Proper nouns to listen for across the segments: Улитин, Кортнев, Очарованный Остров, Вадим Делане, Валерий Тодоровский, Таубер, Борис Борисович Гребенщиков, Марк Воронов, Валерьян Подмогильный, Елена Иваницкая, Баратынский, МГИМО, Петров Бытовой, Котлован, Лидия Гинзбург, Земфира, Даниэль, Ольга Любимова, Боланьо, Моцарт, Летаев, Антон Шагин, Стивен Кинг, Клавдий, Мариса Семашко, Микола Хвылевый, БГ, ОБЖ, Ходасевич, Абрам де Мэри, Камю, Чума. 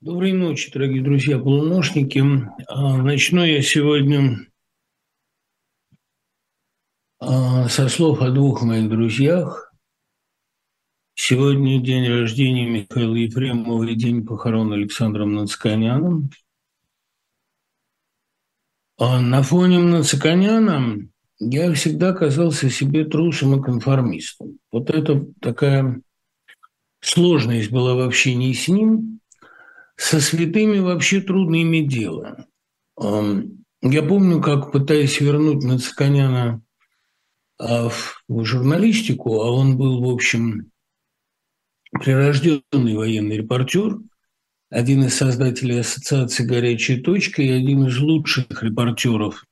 Доброй ночи, дорогие друзья, полуношники. Начну я сегодня со слов о двух моих друзьях. Сегодня день рождения Михаила Ефремова и день похорон Александра Надсаканяна. На фоне Надсаканяна я всегда казался себе трусом и конформистом. Вот это такая сложность была в общении с ним. Со святыми вообще трудно иметь дело. Я помню, как, пытаясь вернуть Надсаканяна в журналистику, а он был, в общем, прирожденный военный репортер, один из создателей ассоциации «Горячая точка» и один из лучших репортеров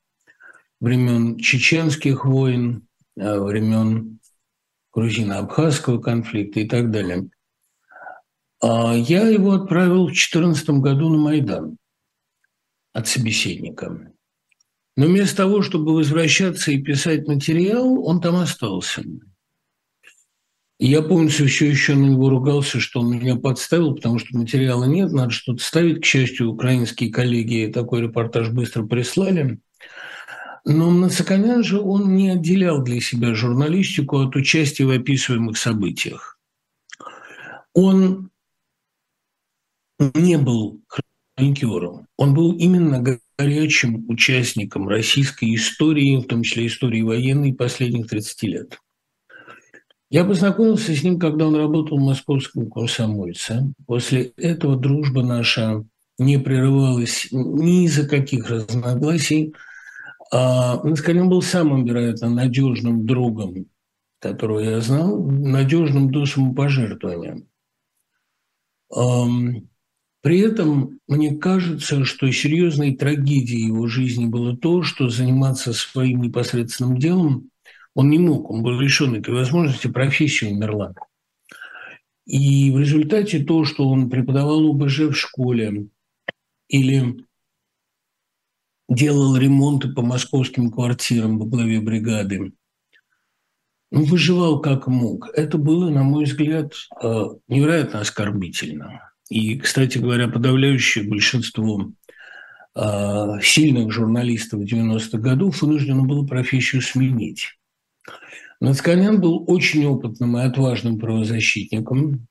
времен чеченских войн, времен грузино-абхазского конфликта и так далее. Я его отправил в 2014 году на Майдан от собеседника. Но вместо того, чтобы возвращаться и писать материал, он там остался. И я помню, что все еще на него ругался, что он меня подставил, потому что материала нет, надо что-то ставить. К счастью, украинские коллеги такой репортаж быстро прислали. Но Надсаканян же он не отделял для себя журналистику от участия в описываемых событиях. Он не был хроникером, он был именно горячим участником российской истории, в том числе истории военной, последних 30 лет. Я познакомился с ним, когда он работал в московском комсомольце. После этого дружба наша не прерывалась ни из-за каких разногласий. Надсаканян был самым, вероятно, надежным другом, которого я знал, надежным до самопожертвования. При этом мне кажется, что серьезной трагедией его жизни было то, что заниматься своим непосредственным делом он не мог, он был лишен этой возможности, профессия умерла. И в результате то, что он преподавал ОБЖ в школе или делал ремонты по московским квартирам во главе бригады, выживал как мог, это было, на мой взгляд, невероятно оскорбительно. И, кстати говоря, подавляющее большинство сильных журналистов 90-х годов вынуждено было профессию сменить. Надсаканян был очень опытным и отважным правозащитником,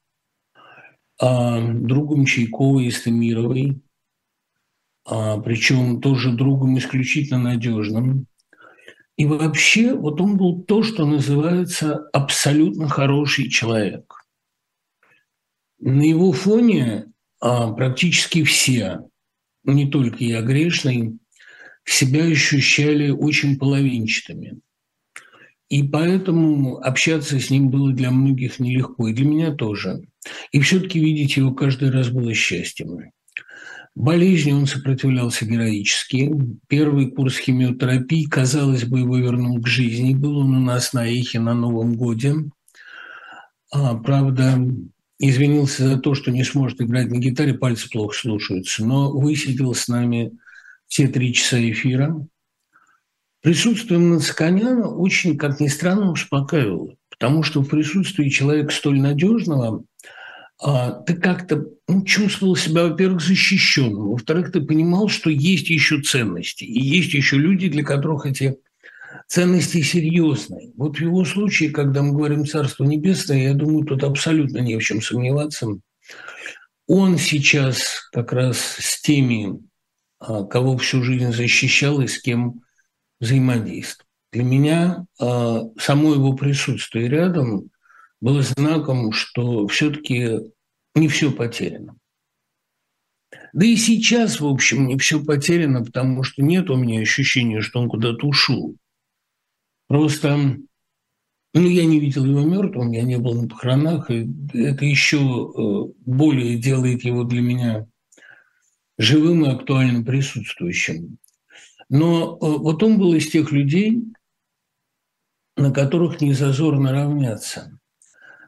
другом Чайковой и Стамировой, причем тоже другом исключительно надежным. И вообще вот он был то, что называется абсолютно хороший человек. На его фоне практически все, не только я грешный, себя ощущали очень половинчатыми. И поэтому общаться с ним было для многих нелегко, и для меня тоже. И все-таки видеть его каждый раз было счастьем. Болезни он сопротивлялся героически. Первый курс химиотерапии, казалось бы, его вернул к жизни. Был он у нас на эхе на Новом годе. Правда, извинился за то, что не сможет играть на гитаре, пальцы плохо слушаются. Но высидел с нами все 3 часа эфира. Присутствие Надсаканяна очень, как ни странно, успокаивало. Потому что в присутствии человека столь надежного ты как-то чувствовал себя, во-первых, защищенным, во-вторых, ты понимал, что есть еще ценности, и есть еще люди, для которых эти ценности серьезные. Вот в его случае, когда мы говорим «Царство небесное», я думаю, тут абсолютно не в чем сомневаться. Он сейчас как раз с теми, кого всю жизнь защищал и с кем взаимодействовал. Для меня само его присутствие рядом было знаком, что все-таки не все потеряно. Да и сейчас, в общем, не все потеряно, потому что нет у меня ощущения, что он куда-то ушел. Просто, я не видел его мертвым, я не был на похоронах, и это еще более делает его для меня живым и актуально присутствующим. Но вот он был из тех людей, на которых не зазорно равняться,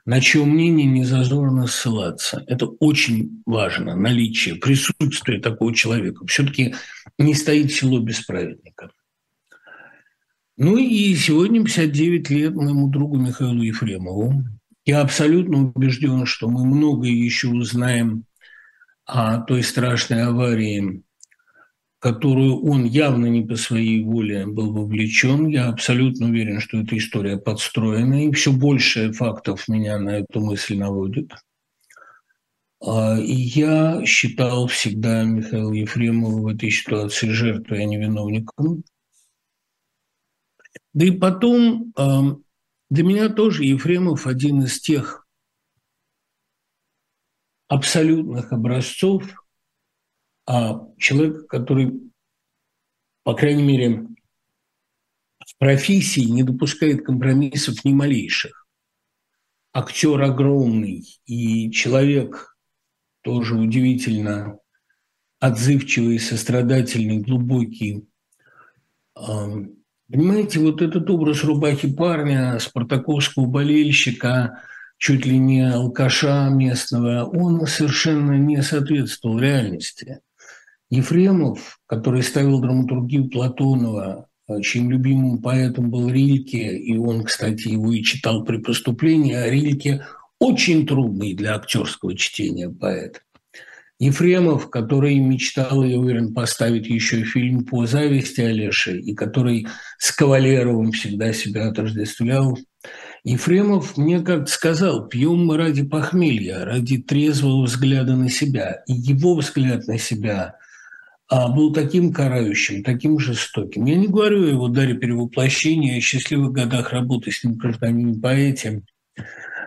на чье мнение не зазорно ссылаться. Это очень важно, наличие, присутствие такого человека. Все-таки не стоит село без праведника. Ну и сегодня 59 лет моему другу Михаилу Ефремову. Я абсолютно убежден, что мы многое еще узнаем о той страшной аварии, в которую он явно не по своей воле был вовлечен. Я абсолютно уверен, что эта история подстроена, и все больше фактов меня на эту мысль наводит. Я считал всегда Михаила Ефремова в этой ситуации жертвой, а не виновником. Да и потом, для меня тоже Ефремов один из тех абсолютных образцов человека, который, по крайней мере, в профессии не допускает компромиссов ни малейших. Актер огромный и человек тоже удивительно отзывчивый, сострадательный, глубокий. Понимаете, вот этот образ рубахи парня, спартаковского болельщика, чуть ли не алкаша местного, он совершенно не соответствовал реальности. Ефремов, который ставил драматургию Платонова, чьим любимым поэтом был Рильке, и он, кстати, его и читал при поступлении, а Рильке очень трудный для актерского чтения поэт. Ефремов, который мечтал, я уверен, поставить еще фильм по зависти Олеши, и который с Кавалеровым всегда себя отождествлял. Ефремов мне как-то сказал: пьем мы ради похмелья, ради трезвого взгляда на себя. И его взгляд на себя был таким карающим, таким жестоким. Я не говорю о его даре перевоплощения, о счастливых годах работы с ним, гражданин поэте.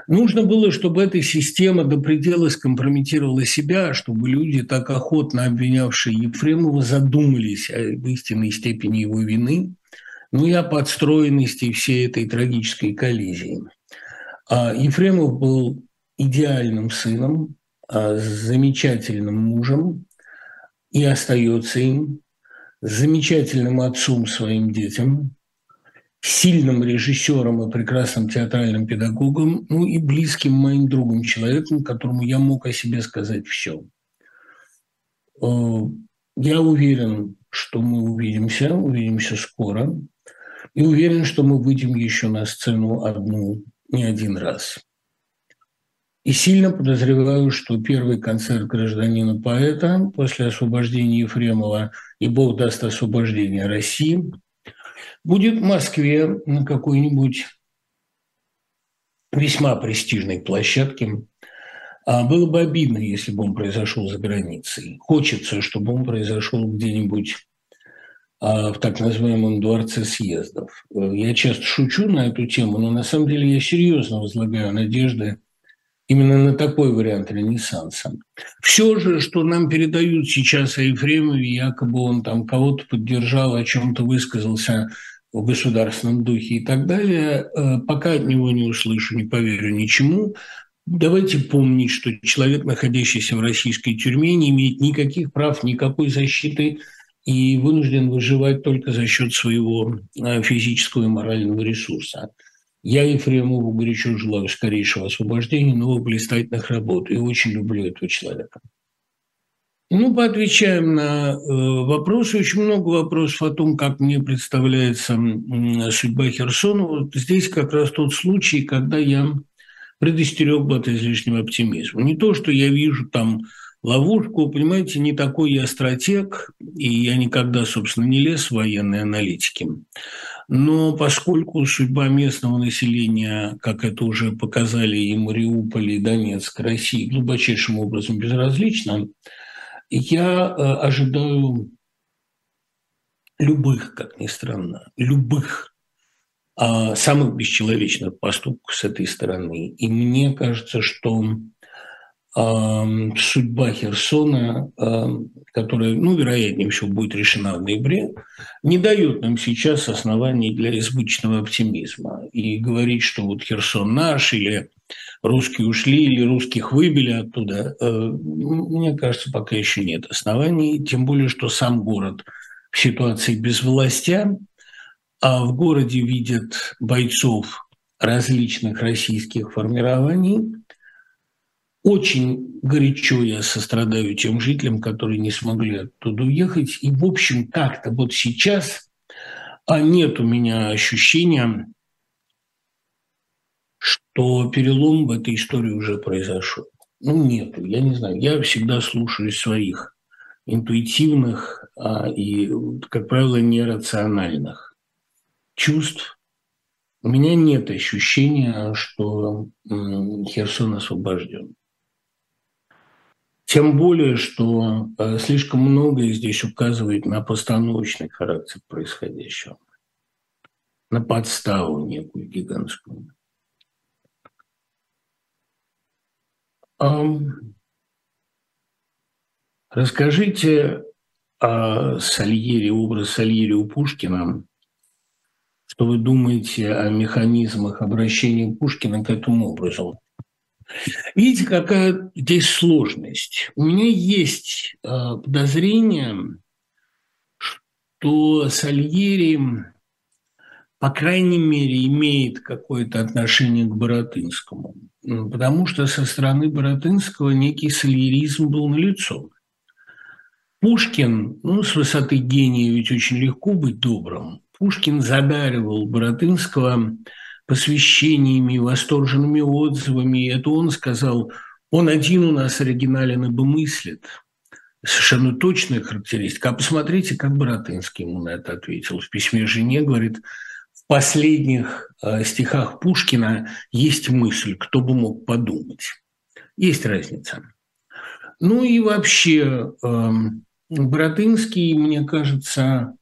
Нужно было, чтобы эта система до предела скомпрометировала себя, чтобы люди, так охотно обвинявшие Ефремова, задумались об истинной степени его вины, ну и о подстроенности всей этой трагической коллизии. Ефремов был идеальным сыном, замечательным мужем и остается им, замечательным отцом своим детям, сильным режиссером и прекрасным театральным педагогом, ну и близким моим другом, человеком, которому я мог о себе сказать все. Я уверен, что мы увидимся скоро, и уверен, что мы выйдем еще на сцену не один раз. И сильно подозреваю, что первый концерт гражданина-поэта после освобождения Ефремова, и Бог даст освобождение России, будет в Москве на какой-нибудь весьма престижной площадке. Было бы обидно, если бы он произошел за границей. Хочется, чтобы он произошел где-нибудь в так называемом дворце съездов. Я часто шучу на эту тему, но на самом деле я серьезно возлагаю надежды именно на такой вариант ренессанса. Все же, что нам передают сейчас о Ефремове, якобы он там кого-то поддержал, о чем-то высказался в государственном духе и так далее, пока от него не услышу, не поверю ничему. Давайте помнить, что человек, находящийся в российской тюрьме, не имеет никаких прав, никакой защиты и вынужден выживать только за счет своего физического и морального ресурса. Я Ефремову горячо желаю скорейшего освобождения, новых блистательных работ. И очень люблю этого человека. Ну, поотвечаем на вопросы. Очень много вопросов о том, как мне представляется судьба Херсона. Вот здесь как раз тот случай, когда я предостерег бы от излишнего оптимизма. Не то, что я вижу там ловушку, понимаете, не такой я стратег, и я никогда, собственно, не лез в военные аналитики. Но поскольку судьба местного населения, как это уже показали и Мариуполь, и Донецк, России, глубочайшим образом безразлична, я ожидаю любых, как ни странно, любых самых бесчеловечных поступков с этой стороны. И мне кажется, что судьба Херсона, которая, вероятнее всего, будет решена в ноябре, не дает нам сейчас оснований для избыточного оптимизма. И говорить, что вот Херсон наш, или русские ушли, или русских выбили оттуда, мне кажется, пока еще нет оснований. Тем более, что сам город в ситуации безвластия, а в городе видят бойцов различных российских формирований. Очень горячо я сострадаю тем жителям, которые не смогли оттуда уехать. И, в общем, как-то вот сейчас нет у меня ощущения, что перелом в этой истории уже произошел. Ну, нету, я не знаю. Я всегда слушаю своих интуитивных и, как правило, нерациональных чувств. У меня нет ощущения, что Херсон освобожден. Тем более, что слишком многое здесь указывает на постановочный характер происходящего, на подставу некую гигантскую. Расскажите о Сальери, образ Сальери у Пушкина. Что вы думаете о механизмах обращения Пушкина к этому образу? Видите, какая здесь сложность. У меня есть подозрение, что Сальери, по крайней мере, имеет какое-то отношение к Баратынскому, потому что со стороны Баратынского некий сальеризм был налицо. Пушкин, ну, с высоты гения ведь очень легко быть добрым, Пушкин задаривал Баратынского посвящениями, восторженными отзывами. Это он сказал, он один у нас оригинален и мыслит. Совершенно точная характеристика. А посмотрите, как Баратынский ему на это ответил. В письме жене говорит, в последних стихах Пушкина есть мысль, кто бы мог подумать. Есть разница. Ну и вообще, Баратынский, мне кажется,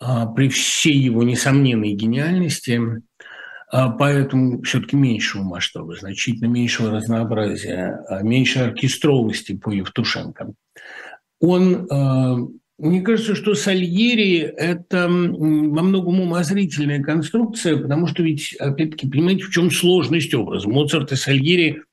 при всей его несомненной гениальности, поэтому все-таки меньшего масштаба, значительно меньшего разнообразия, меньше оркестровости по Евтушенко. Мне кажется, что Сальери – это во многом умозрительная конструкция, потому что ведь, опять-таки, понимаете, в чем сложность образа. Моцарт и Сальери –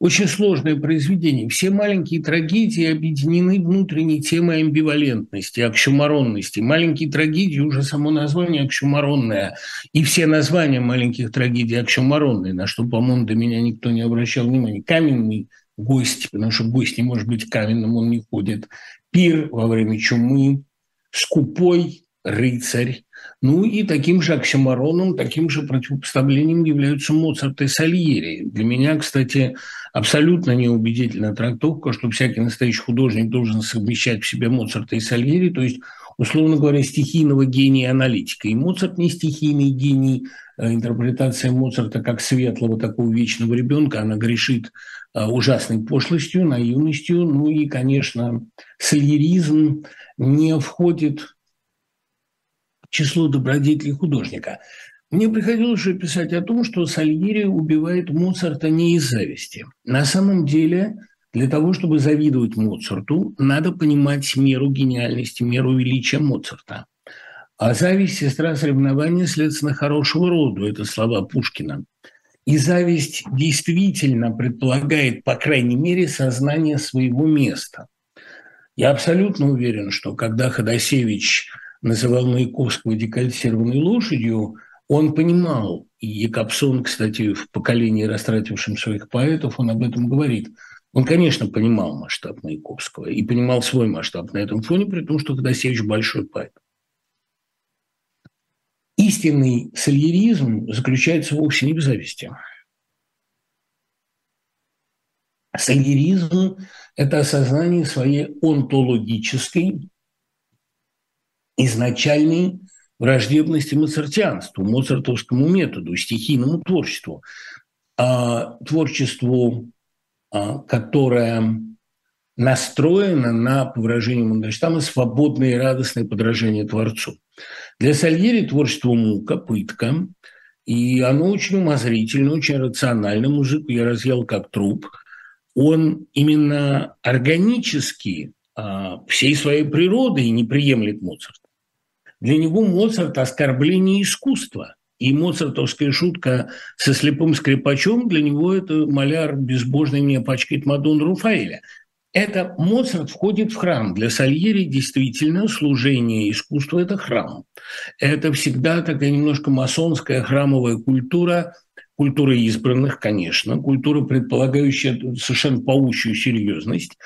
очень сложное произведение. Все маленькие трагедии объединены внутренней темой амбивалентности, оксюмаронности. Маленькие трагедии – уже само название оксюмаронное. И все названия маленьких трагедий оксюмаронные, на что, по-моему, до меня никто не обращал внимания. Каменный гость, потому что гость не может быть каменным, он не ходит. Пир во время чумы, скупой рыцарь. Ну и таким же оксимороном, таким же противопоставлением являются Моцарт и Сальери. Для меня, кстати, абсолютно неубедительная трактовка, что всякий настоящий художник должен совмещать в себе Моцарта и Сальери, то есть, условно говоря, стихийного гения и аналитика. И Моцарт не стихийный гений. Интерпретация Моцарта как светлого такого вечного ребенка, она грешит ужасной пошлостью, наивностью. Ну и, конечно, сальеризм не входит в число добродетелей художника. Мне приходилось уже писать о том, что Сальери убивает Моцарта не из зависти. На самом деле, для того, чтобы завидовать Моцарту, надо понимать меру гениальности, меру величия Моцарта. А зависть – сестра соревнования, следственно, хорошего роду. Это слова Пушкина. И зависть действительно предполагает, по крайней мере, сознание своего места. Я абсолютно уверен, что когда Ходасевич называл Маяковского декольтированной лошадью, он понимал, и Якобсон, кстати, в поколении растратившим своих поэтов, он об этом говорит – он, конечно, понимал масштаб Маяковского и понимал свой масштаб на этом фоне, при том, что Ходасевич большой поэт. Истинный сальеризм заключается вовсе не в зависти. Сальеризм – это осознание своей онтологической, изначальной враждебности моцартианству, моцартовскому методу, стихийному творчеству, творчеству, которая настроена на, по выражению Мандельштама, свободное и радостное подражание творцу. Для Сальери творчество мука, пытка, и оно очень умозрительно, очень рационально. Музыку я разъел как труп. Он именно органически всей своей природой не приемлет Моцарта. Для него Моцарт – оскорбление искусства. И моцартовская шутка со слепым скрипачом для него – это маляр безбожный мне пачкает Мадонну Рафаэля. Это Моцарт входит в храм. Для Сальери действительно служение искусству – это храм. Это всегда такая немножко масонская храмовая культура, культура избранных, конечно, культура, предполагающая совершенно паучью серьезность.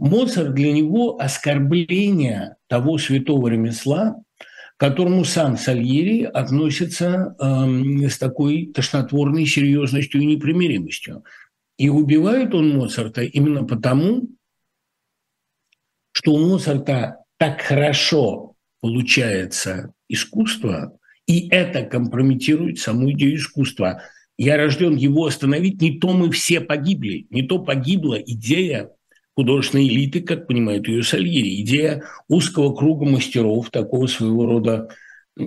Моцарт для него – оскорбление того святого ремесла, к которому сам Сальери относится с такой тошнотворной серьезностью и непримиримостью. И убивает он Моцарта именно потому, что у Моцарта так хорошо получается искусство, и это компрометирует саму идею искусства. Я рожден его остановить, не то мы все погибли, не то погибла идея художественной элиты, как понимает ее Сальери, идея узкого круга мастеров, такого своего рода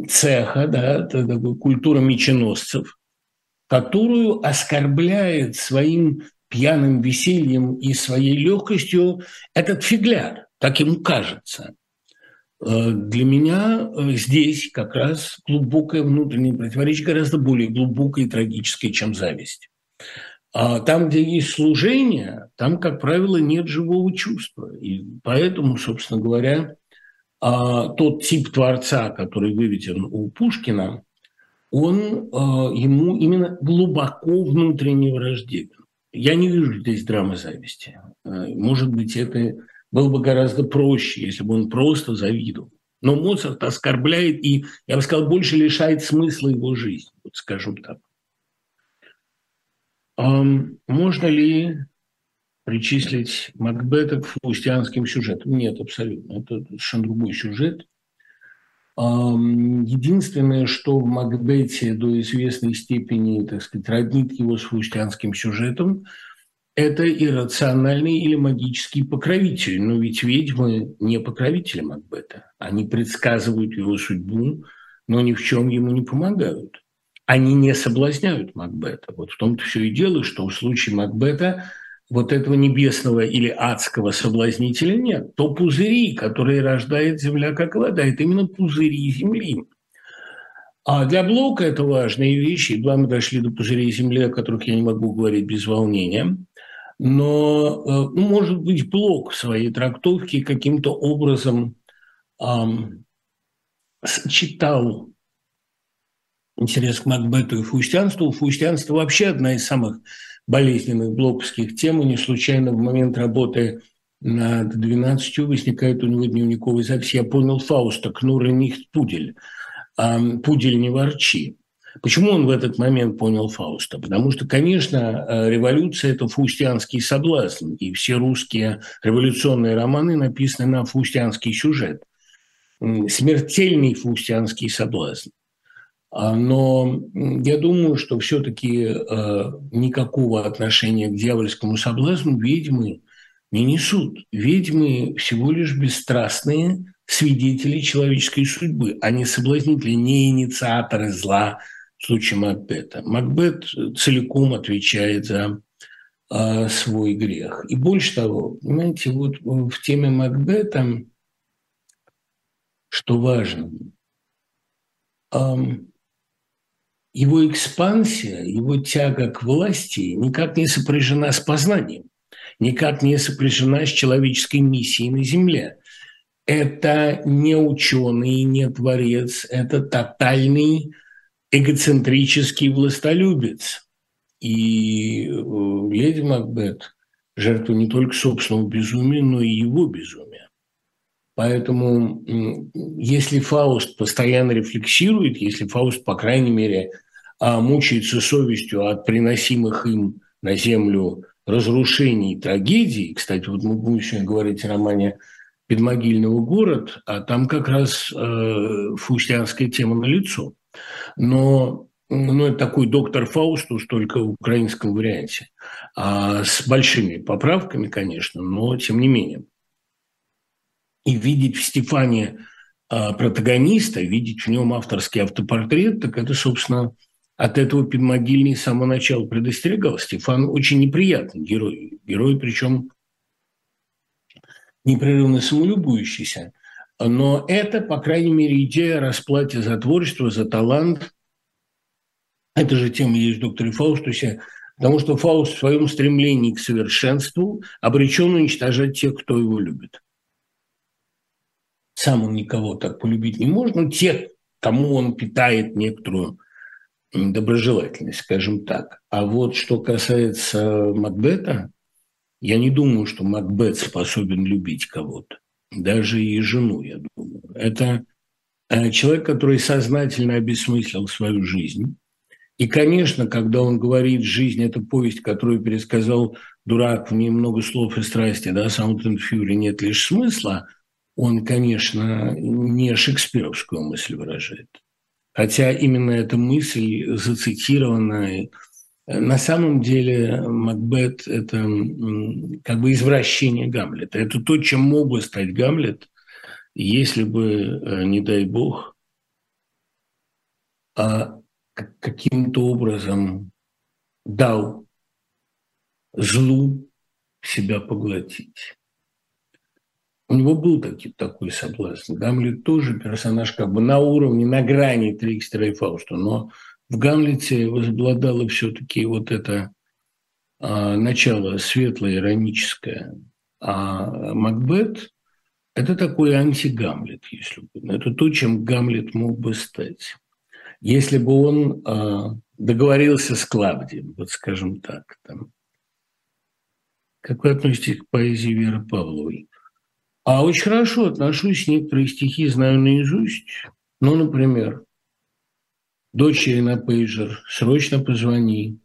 цеха, да, такой культуры меченосцев, которую оскорбляет своим пьяным весельем и своей легкостью этот фигляр, так ему кажется. Для меня здесь как раз глубокое внутреннее противоречие, гораздо более глубокое и трагическое, чем зависть. А там, где есть служение, там, как правило, нет живого чувства. И поэтому, собственно говоря, тот тип творца, который выведен у Пушкина, он ему именно глубоко внутренне враждебен. Я не вижу здесь драмы зависти. Может быть, это было бы гораздо проще, если бы он просто завидовал. Но Моцарт оскорбляет и, я бы сказал, больше лишает смысла его жизни, вот скажем так. Можно ли причислить Макбета к фаустианским сюжетам? Нет, абсолютно. Это совершенно другой сюжет. Единственное, что в Макбете до известной степени, так сказать, роднит его с фаустианским сюжетом, это иррациональный или магический покровитель. Но ведь ведьмы не покровители Макбета. Они предсказывают его судьбу, но ни в чем ему не помогают. Они не соблазняют Макбета. Вот в том-то все и дело, что в случае Макбета вот этого небесного или адского соблазнителя нет. То пузыри, которые рождает земля как вода, это именно пузыри земли. А для Блока это важные вещи. Едва мы дошли до пузырей земли, о которых я не могу говорить без волнения. Но, может быть, Блок в своей трактовке каким-то образом сочетал интерес к Макбету и фаустианству. Фаустианство вообще одна из самых болезненных блоковских тем. И не случайно в момент работы над 12 возникает у него дневниковая запись. Я понял Фауста, Кнура нихт пудель. Пудель не ворчи. Почему он в этот момент понял Фауста? Потому что, конечно, революция – это фаустианский соблазн. И все русские революционные романы написаны на фаустианский сюжет. Смертельный фаустианский соблазн. Но я думаю, что все-таки никакого отношения к дьявольскому соблазну ведьмы не несут. Ведьмы всего лишь бесстрастные свидетели человеческой судьбы, а не соблазнители, не инициаторы зла в случае Макбета. Макбет целиком отвечает за свой грех. И больше того, понимаете, вот в теме Макбета, что важно, его экспансия, его тяга к власти никак не сопряжена с познанием, никак не сопряжена с человеческой миссией на Земле. Это не ученый, не творец, это тотальный эгоцентрический властолюбец. И леди Макбет жертва не только собственного безумия, но и его безумия. Поэтому, если Фауст постоянно рефлексирует, если Фауст, по крайней мере, мучается совестью от приносимых им на землю разрушений и трагедий, кстати, вот мы будем сегодня говорить о романе «Подмогильного город», а там как раз фаустианская тема налицо. Но это такой доктор Фаустус, только в украинском варианте, с большими поправками, конечно, но тем не менее. И видеть в Стефане протагониста, видеть в нем авторский автопортрет, так это, собственно, от этого Подмогильный с самого начала предостерегал. Стефан очень неприятный герой. Герой, причем непрерывно самолюбующийся. Но это, по крайней мере, идея о расплате за творчество, за талант. Эта же тема есть в «Докторе Фаустусе». Потому что Фауст в своем стремлении к совершенству обречен уничтожать тех, кто его любит. Сам он никого так полюбить не может, но тех, кому он питает некоторую доброжелательность, скажем так. А вот что касается Макбета, я не думаю, что Макбет способен любить кого-то, даже и жену, я думаю. Это человек, который сознательно обесмыслил свою жизнь И, конечно, когда он говорит «Жизнь – это повесть, которую пересказал дурак, в ней много слов и страсти, да, Саутенфьюри нет лишь смысла», он, конечно, не шекспировскую мысль выражает. Хотя именно эта мысль зацитирована. На самом деле Макбет – это как бы извращение Гамлета. Это то, чем мог бы стать Гамлет, если бы, не дай бог, каким-то образом дал злу себя поглотить. У него был такой соблазн. Гамлет тоже персонаж как бы на уровне, на грани Трикстера и Фауста, но в Гамлете возобладало все-таки вот это начало светлое, ироническое. А Макбет – это такой антигамлет, если угодно. Это то, чем Гамлет мог бы стать. Если бы он договорился с Клавдием, вот скажем так. Там. Как вы относитесь к поэзии Веры Павловой? А очень хорошо отношусь, некоторые стихи знаю наизусть. Ну, например, «Дочери на пейджер, срочно позвони,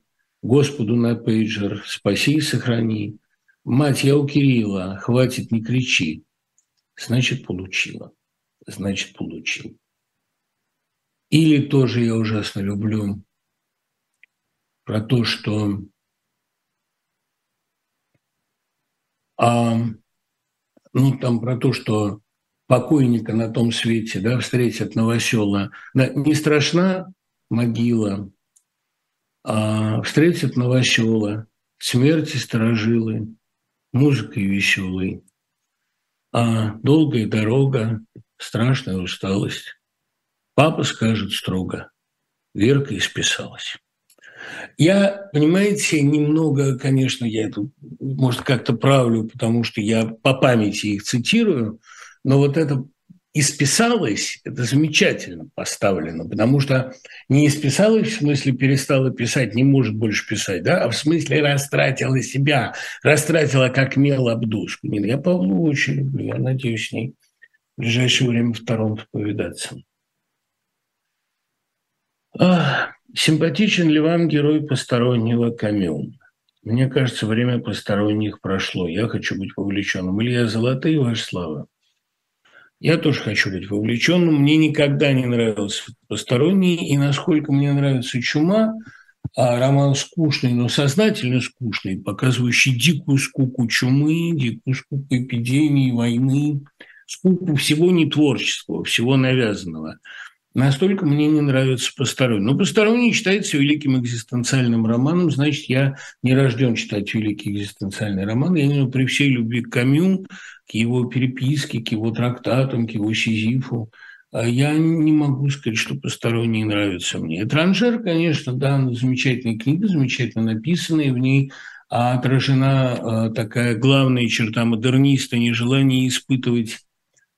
Господу на пейджер, спаси и сохрани, мать, я у Кирилла, хватит, не кричи». Значит, получила, значит, получил. Или тоже я ужасно люблю про то, что ну, там про то, что покойника на том свете, да, встретят новосёла. Да, не страшна могила, а встретят новосёла, смерти сторожилы, музыкой веселой, а долгая дорога, страшная усталость. Папа скажет строго, Верка исписалась. Я, понимаете, немного, конечно, я это, может, как-то правлю, потому что я по памяти их цитирую, но вот это «исписалось» – это замечательно поставлено, потому что не «исписалось» в смысле перестала писать, не может больше писать, да, а в смысле растратила себя, растратила как мел об доску. Нет, я Павлу очень люблю, я надеюсь с ней в ближайшее время в Торонто повидаться. Симпатичен ли вам герой постороннего Камю? Мне кажется, время посторонних прошло. Я хочу быть вовлеченным. Илья Золотые, ваша слава. Я тоже хочу быть вовлеченным. Мне никогда не нравился посторонний. И насколько мне нравится «Чума», роман скучный, но сознательно скучный, показывающий дикую скуку чумы, дикую скуку эпидемии, войны, скуку всего нетворческого, всего навязанного. Настолько мне не нравится «Посторонний». Но «Посторонний» считается великим экзистенциальным романом, значит, я не рожден читать великий экзистенциальный роман. Я именно при всей любви к Камю, к его переписке, к его трактатам, к его «Сизифу». Я не могу сказать, что «Посторонний» нравится мне. «Этранжер», конечно, да, замечательная книга, замечательно написанная, в ней отражена такая главная черта модерниста – нежелание испытывать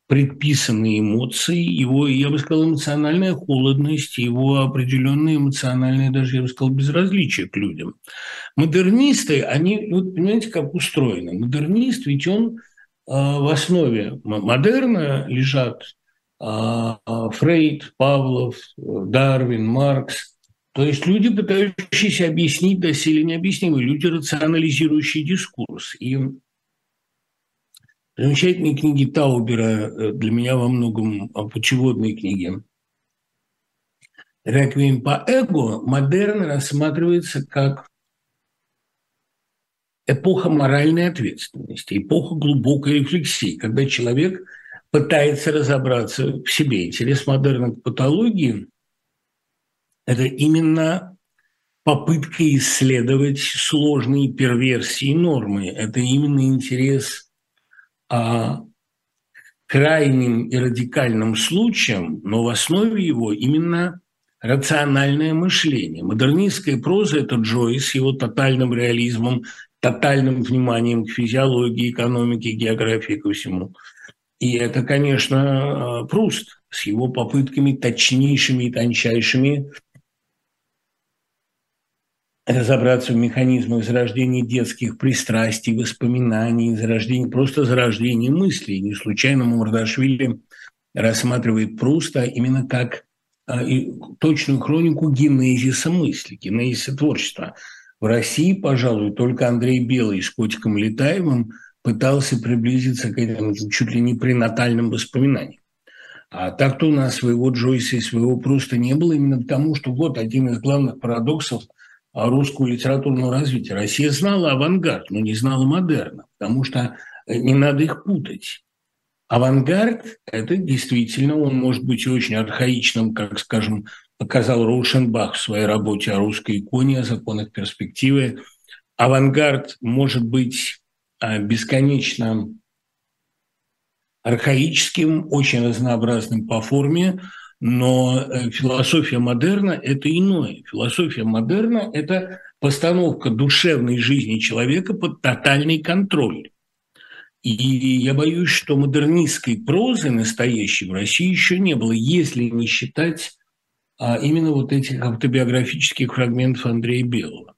предписанные эмоции, его, я бы сказал, эмоциональная холодность, его определенное эмоциональное, даже, я бы сказал, безразличие к людям. Модернисты, они, вот понимаете, как устроены. Модернист, ведь он в основе модерна лежат Фрейд, Павлов, Дарвин, Маркс. То есть люди, пытающиеся объяснить доселе необъяснимое, люди, рационализирующие дискурс. И замечательные книги Таубера, для меня во многом путеводные книги. «Реквием по эго» модерн рассматривается как эпоха моральной ответственности, эпоха глубокой рефлексии, когда человек пытается разобраться в себе. Интерес модерна к патологии – это именно попытка исследовать сложные перверсии нормы, это именно интерес крайним и радикальным случаем, но в основе его именно рациональное мышление. Модернистская проза – это Джойс с его тотальным реализмом, тотальным вниманием к физиологии, экономике, географии, ко всему. И это, конечно, Пруст с его попытками точнейшими и тончайшими разобраться в механизмах зарождения детских пристрастий, воспоминаний, зарождения, просто зарождения мыслей. Не случайно Мурдашвили рассматривает Пруста именно как и точную хронику генезиса мысли, генезиса творчества. В России, пожалуй, только Андрей Белый с котиком Летаевым пытался приблизиться к этим чуть ли не пренатальным воспоминаниям. А так-то у нас своего Джойса и своего Пруста не было, именно потому, что вот один из главных парадоксов русского литературного развития. Россия знала авангард, но не знала модерна, потому что не надо их путать. Авангард – это действительно, он может быть и очень архаичным, как, скажем, показал Роушенбах в своей работе о русской иконе, о законах перспективы. Авангард может быть бесконечно архаическим, очень разнообразным по форме, но философия модерна – это иное. Философия модерна – это постановка душевной жизни человека под тотальный контроль. И я боюсь, что модернистской прозы настоящей в России еще не было, если не считать именно вот этих автобиографических фрагментов Андрея Белого.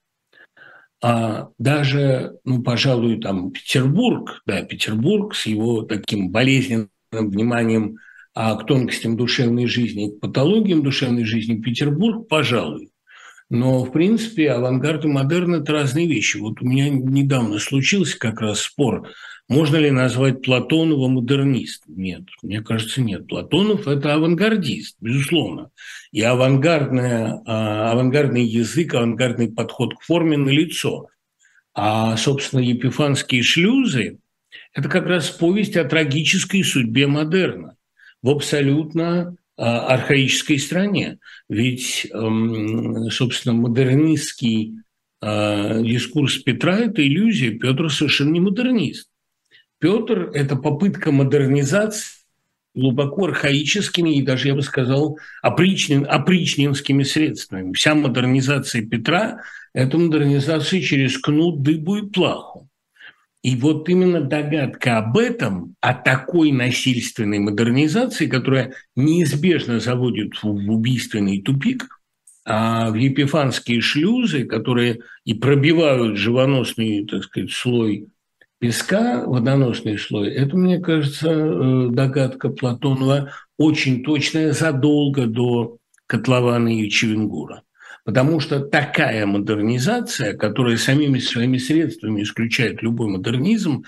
Даже, ну, пожалуй, там Петербург, да, Петербург с его таким болезненным вниманием к тонкостям душевной жизни, к патологиям душевной жизни, Петербург, пожалуй. Но, в принципе, авангард и модерн – это разные вещи. Вот у меня недавно случился как раз спор, можно ли назвать Платонова модернистом? Нет, мне кажется, нет. Платонов – это авангардист, безусловно. И авангардный язык, авангардный подход к форме налицо. А, собственно, «Епифанские шлюзы» – это как раз повесть о трагической судьбе модерна в абсолютно архаической стране. Ведь, собственно, модернистский дискурс Петра – это иллюзия. Петр совершенно не модернист. Петр – это попытка модернизации глубоко архаическими и даже, я бы сказал, опричнинскими средствами. Вся модернизация Петра – это модернизация через кнут, дыбу и плаху. И вот именно догадка об этом, о такой насильственной модернизации, которая неизбежно заводит в убийственный тупик, а в «Епифанские шлюзы», которые и пробивают живоносный, так сказать, слой песка, водоносный слой, это, мне кажется, догадка Платонова очень точная задолго до Котлована и Чевенгура. Потому что такая модернизация, которая самими своими средствами исключает любой модернизм,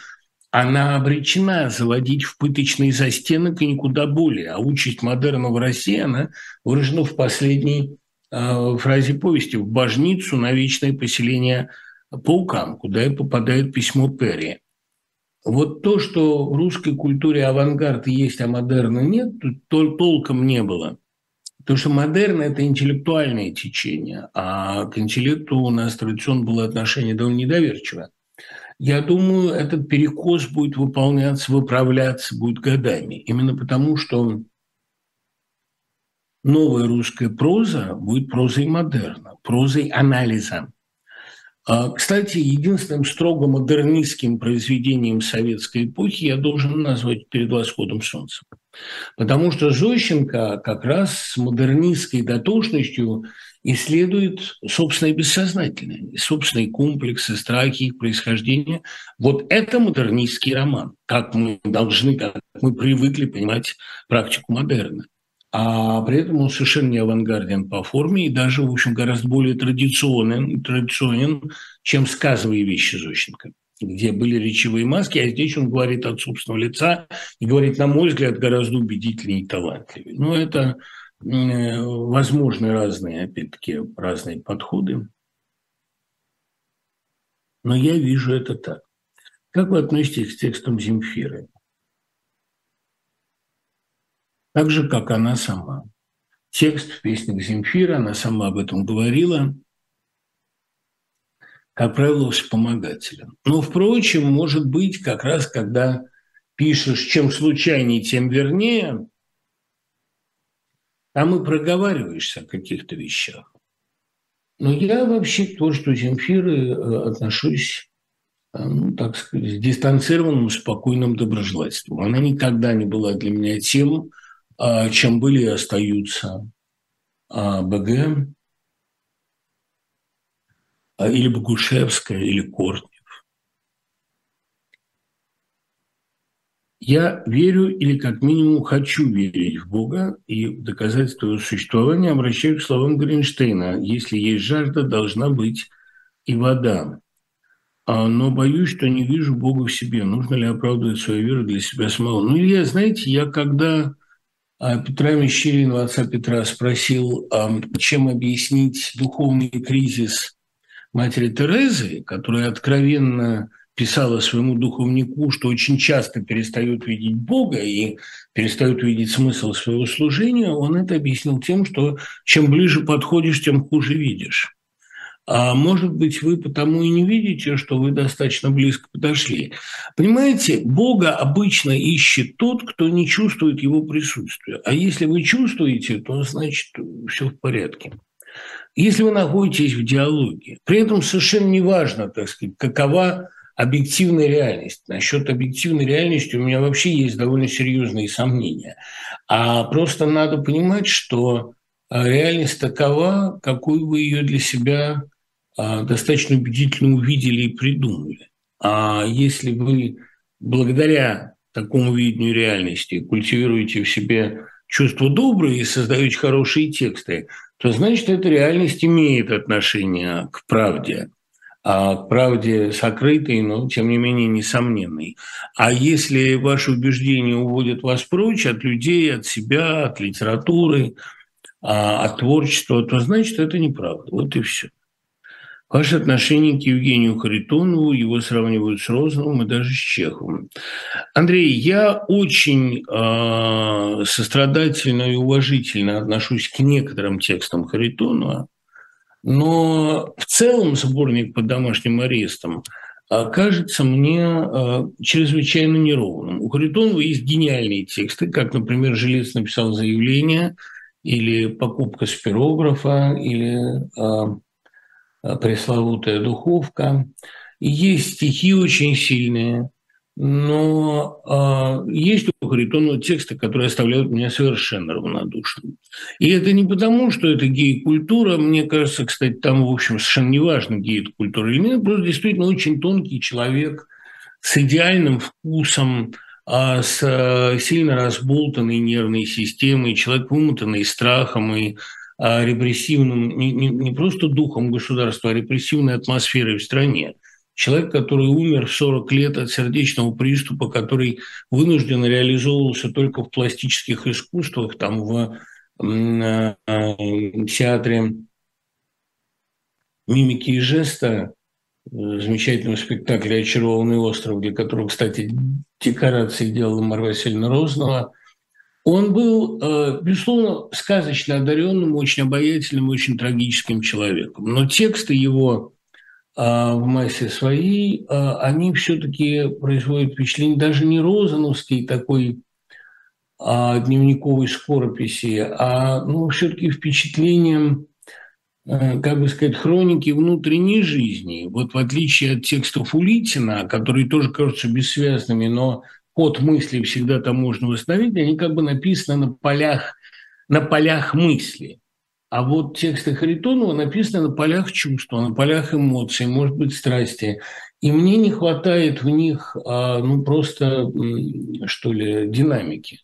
она обречена заводить в пыточный застенок и никуда более. А участь модерна в России, она выражена в последней фразе повести «В божницу на вечное поселение паукам», куда и попадает письмо Перри. Вот то, что в русской культуре авангард есть, а модерна нет, то толком не было. Потому что модерн – это интеллектуальное течение, а к интеллекту у нас традиционно было отношение довольно недоверчивое. Я думаю, этот перекос будет выполняться, выправляться будет годами. Именно потому, что новая русская проза будет прозой модерна, прозой анализа. Кстати, единственным строго модернистским произведением советской эпохи я должен назвать «Перед восходом солнца». Потому что Зощенко как раз с модернистской дотошностью исследует собственное бессознательное, собственные комплексы, страхи, их происхождение. Вот это модернистский роман, как мы должны, как мы привыкли понимать практику модерна. А при этом он совершенно не авангарден по форме и даже, в общем, гораздо более традиционен, чем сказовые вещи Зощенко, где были речевые маски, а здесь он говорит от собственного лица и говорит, на мой взгляд, гораздо убедительнее и талантливее. Но это возможны разные, опять-таки, разные подходы. Но я вижу это так. Как вы относитесь к текстам Земфиры? Так же, как она сама. Текст в песнях Земфира, она сама об этом говорила, как правило, вспомогателем. Но, впрочем, может быть, как раз, когда пишешь «чем случайнее, тем вернее», там и проговариваешься о каких-то вещах. Но я вообще к тому, что Земфиры, отношусь, ну, так сказать, с дистанцированным, спокойным доброжелательством. Она никогда не была для меня тем, чем были и остаются БГ, или Богушевская, или Кортнев. Я верю или как минимум хочу верить в Бога, и в доказательство его существования обращаюсь к словам Гринштейна: «Если есть жажда, должна быть и вода». Но боюсь, что не вижу Бога в себе. Нужно ли оправдывать свою веру для себя самого? Ну, Илья, знаете, я когда Петра Мещеринова, отца Петра, спросил, чем объяснить духовный кризис матери Терезы, которая откровенно писала своему духовнику, что очень часто перестает видеть Бога и перестает видеть смысл своего служения, он это объяснил тем, что чем ближе подходишь, тем хуже видишь. А может быть, вы потому и не видите, что вы достаточно близко подошли. Понимаете, Бога обычно ищет тот, кто не чувствует его присутствия. А если вы чувствуете, то значит все в порядке. Если вы находитесь в диалоге, при этом совершенно не важно, так сказать, какова объективная реальность. Насчет объективной реальности у меня вообще есть довольно серьезные сомнения. А просто надо понимать, что реальность такова, какую вы ее для себя достаточно убедительно увидели и придумали. А если вы благодаря такому видению реальности культивируете в себе чувство доброе и создаете хорошие тексты, то значит, эта реальность имеет отношение к правде сокрытой, но тем не менее несомненной. А если ваши убеждения уводят вас прочь от людей, от себя, от литературы, от творчества, то значит, это неправда. Вот и все. Ваше отношение к Евгению Харитонову, его сравнивают с Розановым и даже с Чеховым. Андрей, я очень сострадательно и уважительно отношусь к некоторым текстам Харитонова, но в целом сборник под домашним арестом кажется мне чрезвычайно неровным. У Харитонова есть гениальные тексты, как, например, «Жилец написал заявление», или «Покупка спирографа», или «Пресловутая духовка». И есть стихи очень сильные, но есть у Харитонова тексты, которые оставляют меня совершенно равнодушным. И это не потому, что это гей-культура. Мне кажется, кстати, там, в общем, совершенно неважно, гей это культура или нет. Просто действительно очень тонкий человек с идеальным вкусом, с сильно разболтанной нервной системой, человек, вымотанный страхом и репрессивным, не просто духом государства, а репрессивной атмосферой в стране. Человек, который умер в 40 лет от сердечного приступа, который вынужденно реализовывался только в пластических искусствах, там, в театре мимики и жеста, в замечательном спектакле «Очарованный остров», для которого, кстати, декорации делала Марья Васильевна Рознова. Он был, безусловно, сказочно одаренным, очень обаятельным, очень трагическим человеком. Но тексты его в массе своей, они все-таки производят впечатление даже не розановской такой дневниковой скорописи, а все-таки впечатлением, как бы сказать, хроники внутренней жизни. Вот в отличие от текстов Улитина, которые тоже кажутся бессвязными, но ход мысли всегда там можно восстановить, они как бы написаны на полях мысли. А вот тексты Харитонова написаны на полях чувства, на полях эмоций, может быть, страсти. И мне не хватает в них, просто, что ли, динамики,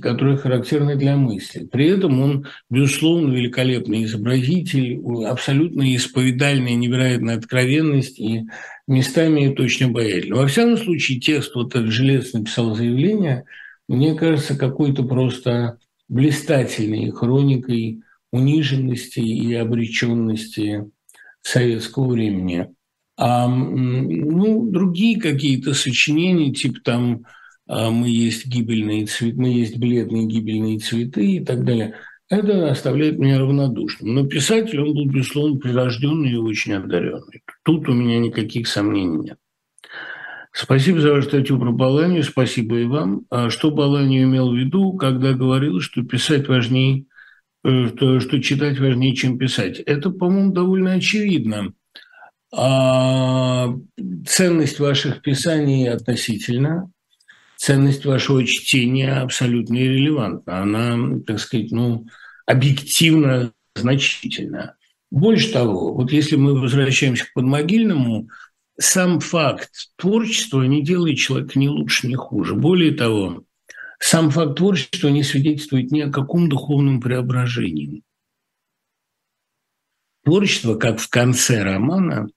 которые характерны для мысли. При этом он, безусловно, великолепный изобразитель, абсолютно исповедальная, невероятная откровенность, и местами это очень обаятельно. Во всяком случае, текст, вот этот «Жилец написал заявление», мне кажется, какой-то просто блистательной хроникой униженности и обреченности советского времени. А другие какие-то сочинения, типа там мы есть бледные гибельные цветы и так далее. Это оставляет меня равнодушным. Но писатель, он был, безусловно, прирожденный и очень одаренный. Тут у меня никаких сомнений нет. Спасибо за вашу статью про Боланью, спасибо и вам. Что Боланью имел в виду, когда говорил, что писать важнее, что читать важнее, чем писать? Это, по-моему, довольно очевидно. Ценность ваших писаний относительно. Ценность вашего чтения абсолютно иррелевантна. Она, так сказать, объективно значительна. Больше того, вот если мы возвращаемся к Подмогильному, сам факт творчества не делает человека ни лучше, ни хуже. Более того, сам факт творчества не свидетельствует ни о каком духовном преображении. Творчество, как в конце романа,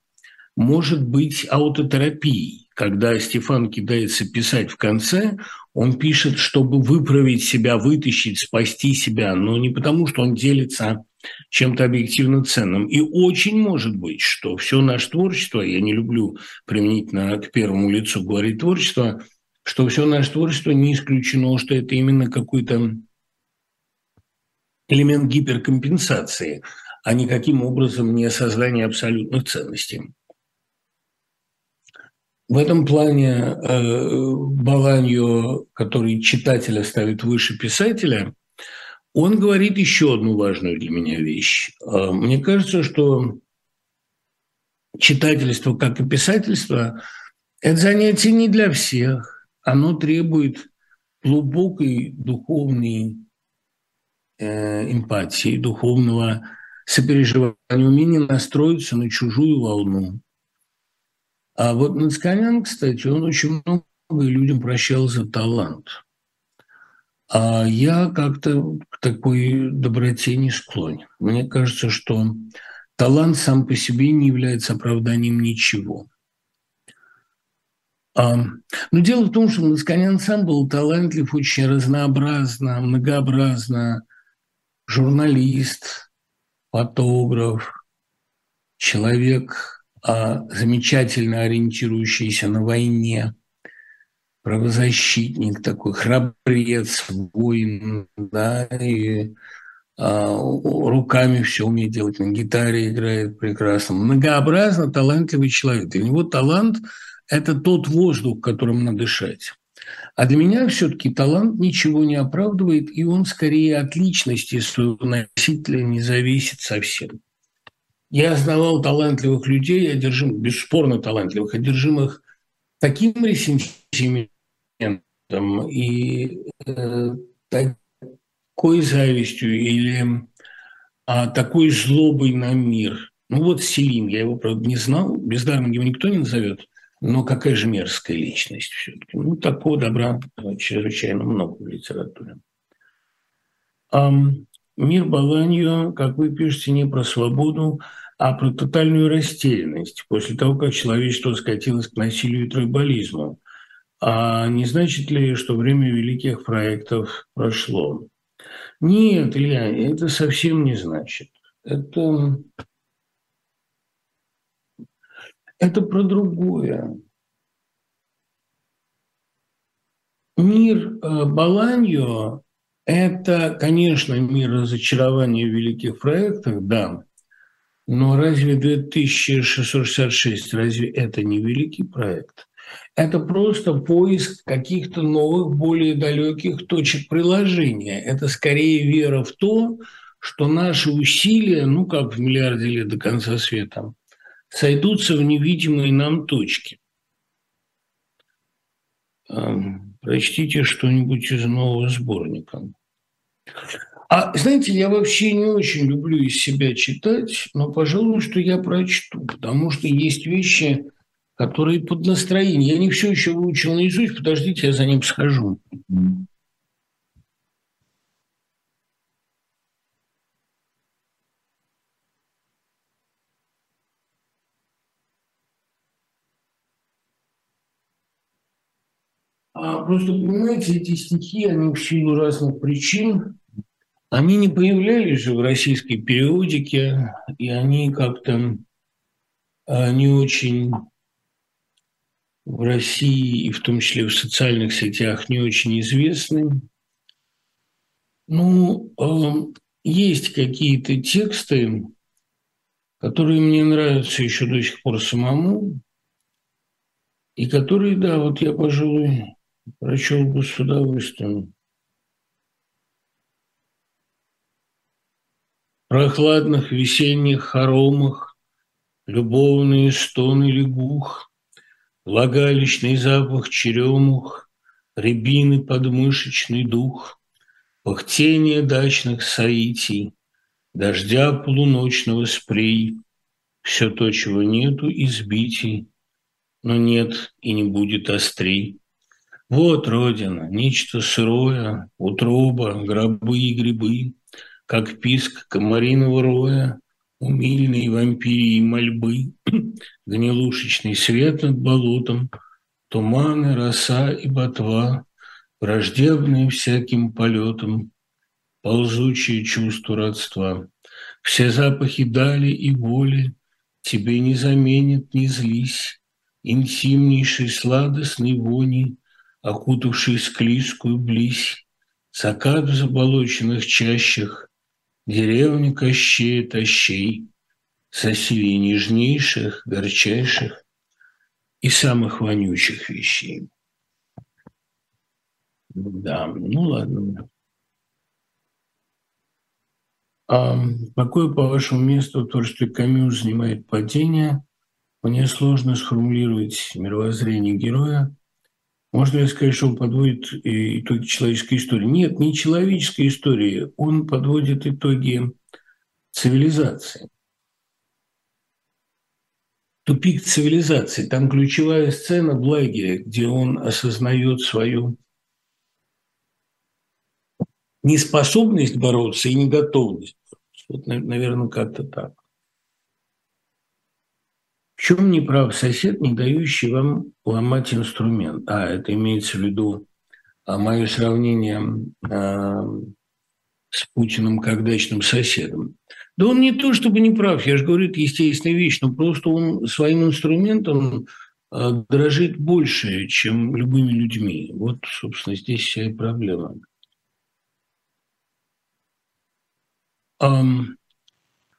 может быть аутотерапией. Когда Стефан кидается писать в конце, он пишет, чтобы выправить себя, вытащить, спасти себя, но не потому, что он делится чем-то объективно ценным. И очень может быть, что все наше творчество, я не люблю применительно к первому лицу говорить творчество, что все наше творчество не исключено, что это именно какой-то элемент гиперкомпенсации, а никаким образом не создание абсолютных ценностей. В этом плане Боланьо, который читателя ставит выше писателя, он говорит еще одну важную для меня вещь. Мне кажется, что читательство, как и писательство, это занятие не для всех. Оно требует глубокой духовной эмпатии, духовного сопереживания, умения настроиться на чужую волну. А вот Надсаканян, кстати, он очень много людям прощал за талант. А я как-то к такой доброте не склонен. Мне кажется, что талант сам по себе не является оправданием ничего. Но дело в том, что Надсаканян сам был талантлив очень разнообразно, многообразно. Журналист, фотограф, человек... замечательно ориентирующийся на войне, правозащитник такой, храбрец, воин, да, и руками все умеет делать, на гитаре играет прекрасно. Многообразно талантливый человек. Для него талант – это тот воздух, которым надо дышать. А для меня все-таки талант ничего не оправдывает, и он скорее от личности своего носителя не зависит совсем. Я знавал талантливых людей, одержимых, бесспорно талантливых, одержимых таким ресентиментом и такой завистью или такой злобой на мир. Ну вот Селим, я его, правда, не знал, бездарным его никто не назовет, но какая же мерзкая личность все-таки. Ну, такого добра чрезвычайно много в литературе. Мир Боланьо, как вы пишете, не про свободу, а про тотальную растерянность после того, как человечество скатилось к насилию и тройболизму. А не значит ли, что время великих проектов прошло? Нет, Илья, это совсем не значит. Это про другое. Мир Боланьо... Это, конечно, мир разочарования в великих проектах, да, но разве 2666, разве это не великий проект? Это просто поиск каких-то новых, более далеких точек приложения. Это скорее вера в то, что наши усилия, ну как в миллиарде лет до конца света, сойдутся в невидимые нам точки. Прочтите что-нибудь из нового сборника. А знаете, я вообще не очень люблю из себя читать, но, пожалуй, что я прочту, потому что есть вещи, которые под настроение. Я не все еще выучил наизусть, подождите, я за ним схожу. Просто, понимаете, эти стихи, они в силу разных причин, они не появлялись же в российской периодике, и они как-то не очень в России, и в том числе в социальных сетях, не очень известны. Ну, есть какие-то тексты, которые мне нравятся еще до сих пор самому, и которые, да, вот я, пожалуй... прочел бы с удовольствием. В прохладных весенних хоромах любовные стоны лягух, влагалищный запах черемух, рябины подмышечный дух, пыхтение дачных соитий, дождя полуночного спрей, все то, чего нету, избитий, но нет и не будет острей. Вот Родина, нечто сырое, утроба, гробы и грибы, как писк комариного роя, умильные вампирии мольбы, гнилушечный свет над болотом, туманы, роса и ботва, враждебные всяким полетам, ползучие чувства родства. Все запахи дали и боли тебе не заменят, не злись, интимнейшей сладостной вони, окутавшей склизкую близь, закат в заболоченных чащах, деревня Кощея Тащей, соседей нежнейших, горчайших и самых вонючих вещей. Да, ну ладно. Какое, по вашему месту, то, что Камю занимает падение? Мне сложно сформулировать мировоззрение героя. Можно ли сказать, что он подводит итоги человеческой истории? Нет, не человеческой истории. Он подводит итоги цивилизации. Тупик цивилизации. Там ключевая сцена в лагере, где он осознает свою неспособность бороться и неготовность. Вот, наверное, как-то так. В чем не прав сосед, не дающий вам ломать инструмент? А, это имеется в виду мое сравнение с Путиным как дачным соседом. Да он не то чтобы не прав, я же говорю, это естественная вещь, но просто он своим инструментом дорожит больше, чем любыми людьми. Вот, собственно, здесь вся и проблема.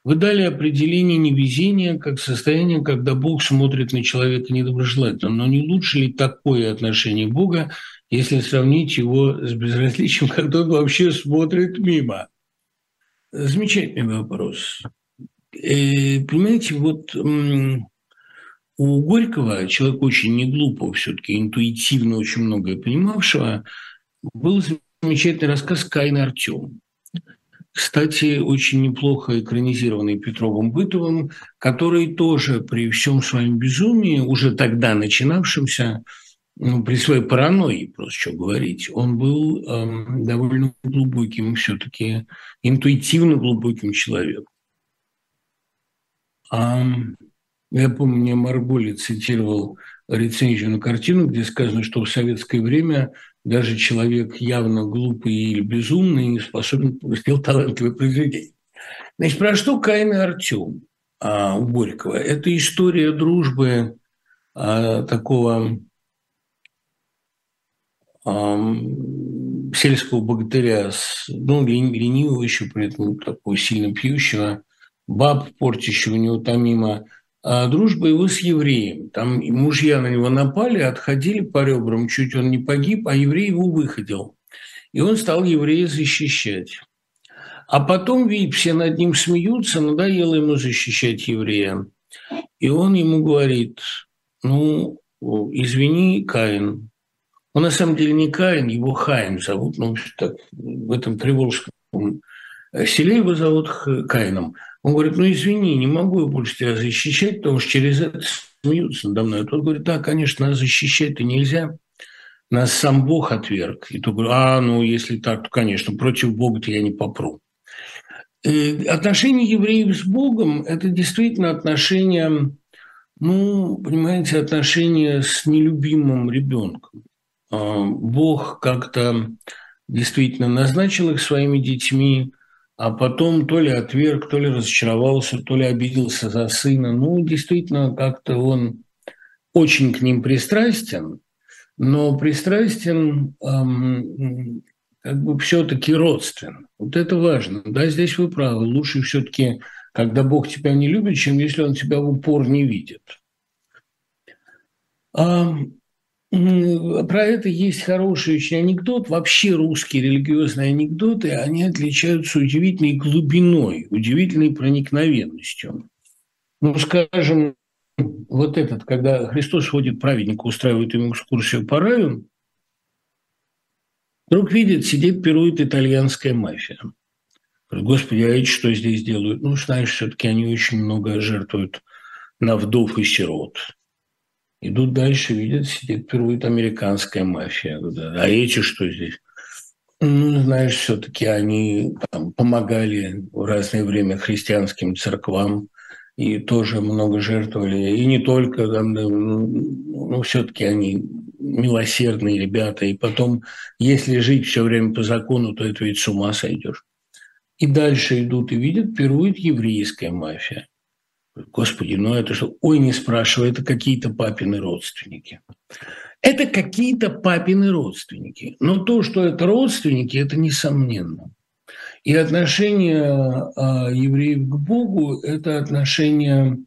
Вы дали определение невезения как состояние, когда Бог смотрит на человека недоброжелательно. Но не лучше ли такое отношение Бога, если сравнить его с безразличием, когда он вообще смотрит мимо? Замечательный вопрос. Понимаете, вот у Горького, человека очень неглупого, все-таки интуитивно очень многое понимавшего, был замечательный рассказ «Каин и Артём». Кстати, очень неплохо экранизированный Петровым Бытовым, который тоже при всем своем безумии, уже тогда начинавшемся, при своей паранойи, просто что говорить, он был довольно глубоким, все-таки интуитивно глубоким человеком. Я помню, мне Марголи цитировал рецензию на картину, где сказано, что в советское время даже человек явно глупый или безумный не способен сделать талантливое произведение. Значит, про что Каин и Артём у Горького? Это история дружбы такого сельского богатыря, ленивого еще, при этом такого сильно пьющего, баб, портящего неутомимо. А дружба его с евреем. Там мужья на него напали, отходили по ребрам, чуть он не погиб, а еврей его выходил. И он стал еврея защищать. А потом, видите, все над ним смеются, надоело ему защищать еврея. И он ему говорит, ну, извини, Каин. Он на самом деле не Каин, его Хаим зовут, ну, так, в этом приволжском селе его зовут Каином. Он говорит, ну извини, не могу я больше тебя защищать, потому что через это смеются надо мной. А тот говорит, да, конечно, нас защищать-то нельзя. Нас сам Бог отверг. И тот говорит, ну если так, то, конечно, против Бога-то я не попру. Отношения евреев с Богом – это действительно отношения, понимаете, отношения с нелюбимым ребенком. Бог как-то действительно назначил их своими детьми, а потом то ли отверг, то ли разочаровался, то ли обиделся за сына. Ну, действительно, как-то он очень к ним пристрастен, но пристрастен как бы все-таки родствен. Вот это важно. Да, здесь вы правы. Лучше все-таки, когда Бог тебя не любит, чем если он тебя в упор не видит. Про это есть хороший очень анекдот. Вообще русские религиозные анекдоты, они отличаются удивительной глубиной, удивительной проникновенностью. Ну, скажем, вот этот, когда Христос водит праведника, устраивает ему экскурсию по раю, вдруг видит, сидит, пирует итальянская мафия. Говорит, Господи, а эти что здесь делают? Ну, знаешь, все-таки они очень много жертвуют на вдов и сирот. Идут дальше, видят, сидит впервые американская мафия. А эти что здесь? Ну, знаешь, все-таки они там помогали в разное время христианским церквам и тоже много жертвовали. И не только, там, ну, все-таки они милосердные ребята. И потом, если жить все время по закону, то это ведь с ума сойдешь. И дальше идут и видят, пирует еврейская мафия. Господи, ну это что? Ой, не спрашивай, это какие-то папины родственники. Это какие-то папины родственники. Но то, что это родственники, это несомненно. И отношение евреев к Богу – это отношение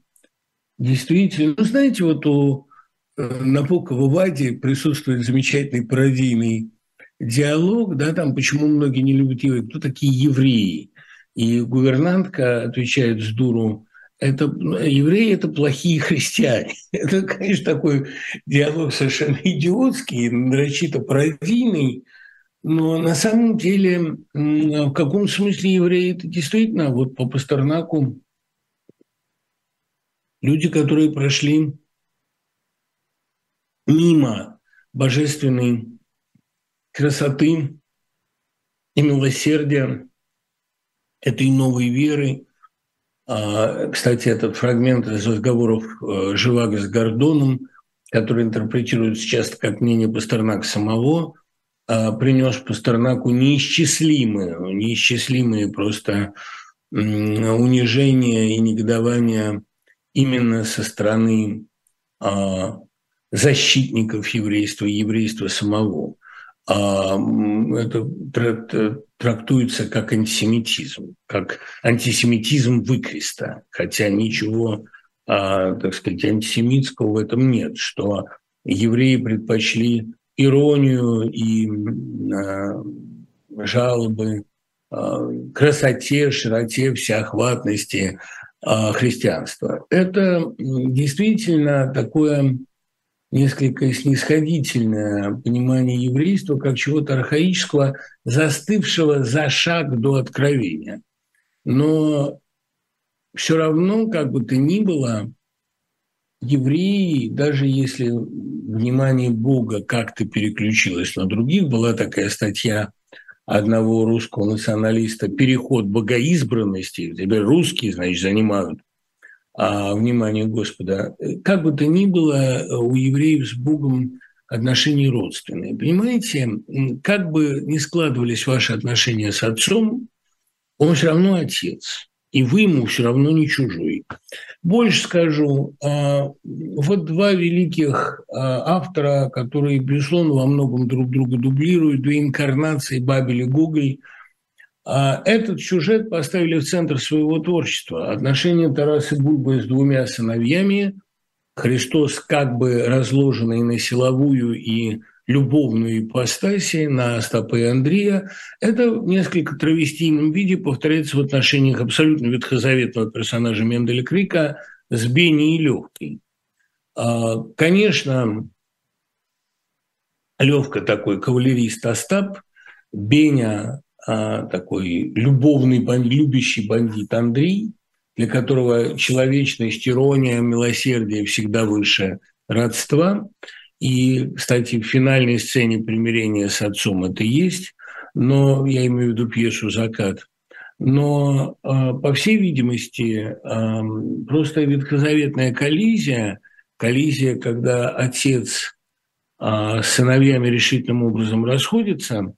действительно… Ну, знаете, вот у Набокова Вади присутствует замечательный пародийный диалог, да, там «Почему многие не любят евреев? Кто такие евреи?» И гувернантка отвечает с дуру: это, евреи – это плохие христиане. Это, конечно, такой диалог совершенно идиотский, нарочито пародийный, но на самом деле в каком смысле евреи – это действительно вот по Пастернаку люди, которые прошли мимо божественной красоты и милосердия этой новой веры. Кстати, этот фрагмент из разговоров Живаго с Гордоном, который интерпретируется часто как мнение Пастернака самого, принес Пастернаку неисчислимые просто унижения и негодования именно со стороны защитников еврейства и еврейства самого. Это трактуется как антисемитизм выкреста, хотя ничего, так сказать, антисемитского в этом нет, что евреи предпочли иронию и жалобы красоте, широте, всеохватности христианства. Это действительно такое несколько снисходительное понимание еврейства как чего-то архаического, застывшего за шаг до откровения. Но все равно, как бы то ни было, евреи, даже если внимание Бога как-то переключилось на других, была такая статья одного русского националиста «Переход богоизбранности», теперь русские, значит, занимают внимание Господа. Как бы то ни было, у евреев с Богом отношения родственные. Понимаете, как бы ни складывались ваши отношения с отцом, он все равно отец, и вы ему все равно не чужой. Больше скажу, вот два великих автора, которые, безусловно, во многом друг друга дублируют, две инкарнации Бабель и Гоголь. Этот сюжет поставили в центр своего творчества. Отношения Тараса Бульбы с двумя сыновьями. Христос как бы разложенный на силовую и любовную ипостаси, на Остапа и Андрея. Это в несколько травестийном виде повторяется в отношениях абсолютно ветхозаветного персонажа Менделя Крика с Беней и Лёвкой. Конечно, Лёвка такой кавалерист Остап, Беня – такой любовный, любящий бандит Андрей, для которого человечность, ирония, милосердие всегда выше родства. И, кстати, в финальной сцене примирения с отцом это есть, но я имею в виду пьесу «Закат». Но, по всей видимости, просто ветхозаветная коллизия, когда отец с сыновьями решительным образом расходится,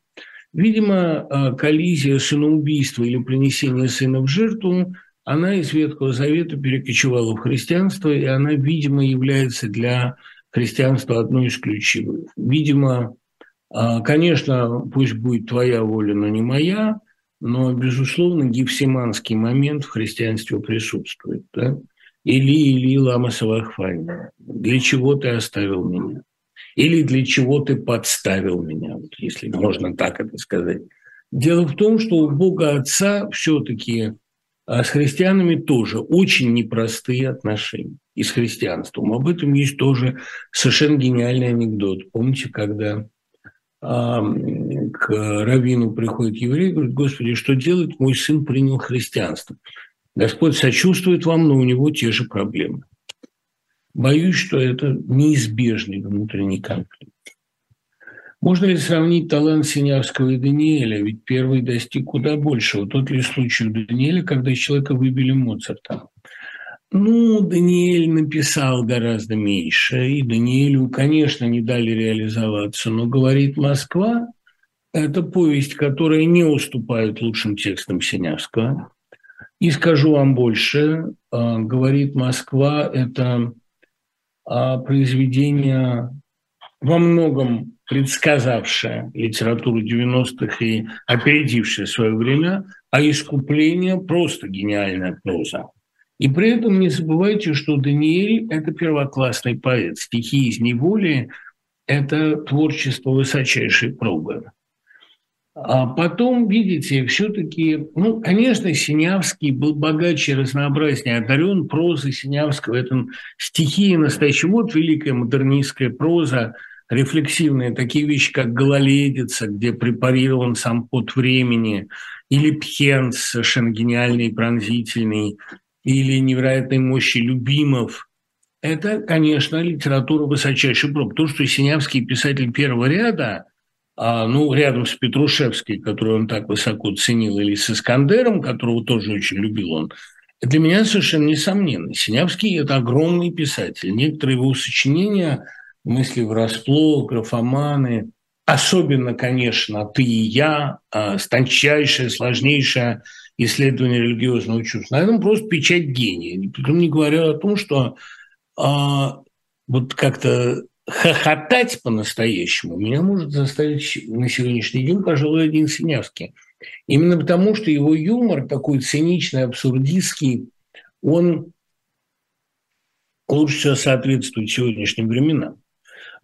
видимо, коллизия сыноубийства или принесение сына в жертву, она из Ветхого Завета перекочевала в христианство, и она, видимо, является для христианства одной из ключевых. Видимо, конечно, пусть будет твоя воля, но не моя, но, безусловно, гефсиманский момент в христианстве присутствует. Да? Или лама савахфайна. Для чего ты оставил меня? Или для чего ты подставил меня, вот если можно так это сказать. Дело в том, что у Бога Отца все-таки с христианами тоже очень непростые отношения и с христианством. Об этом есть тоже совершенно гениальный анекдот. Помните, когда к раввину приходит еврей и говорит: «Господи, что делать? Мой сын принял христианство». Господь сочувствует вам, но у него те же проблемы. Боюсь, что это неизбежный внутренний конфликт. Можно ли сравнить талант Синявского и Даниэля? Ведь первый достиг куда большего. Тот ли случай у Даниэля, когда человека выбили Моцартом? Ну, Даниэль написал гораздо меньше, и Даниэлю, конечно, не дали реализоваться. Но «Говорит Москва» – это повесть, которая не уступает лучшим текстам Синявского. И скажу вам больше, «Говорит Москва» – это произведение, во многом предсказавшая литературу 90-х и опередившая свое время, а «Искупление» – просто гениальная проза. И при этом не забывайте, что Даниэль – это первоклассный поэт. Стихи из неволи – это творчество высочайшей пробы. А потом, видите, все-таки, ну, конечно, Синявский был богаче и разнообразнее одарен. Проза Синявского – это стихи настоящего. Вот великая модернистская проза, рефлексивные, такие вещи, как «Гололедица», где препарирован сам пот времени, или «Пхенц», совершенно гениальный и пронзительный, или «Невероятной мощи Любимов». Это, конечно, литература высочайшей пробы. То, что Синявский писатель первого ряда, ну, рядом с Петрушевской, которую он так высоко ценил, или с Искандером, которого тоже очень любил он, для меня совершенно несомненно. Синявский – это огромный писатель. Некоторые его сочинения – «Мысли врасплох», «Графоманы», особенно, конечно, «Ты и я», тончайшее, сложнейшее исследование религиозного чувства. На этом просто печать гения. Притом не говоря о том, что вот как-то хохотать по-настоящему меня может заставить на сегодняшний день, пожалуй, один Синявский. Именно потому, что его юмор такой циничный, абсурдистский, он лучше всего соответствует сегодняшним временам.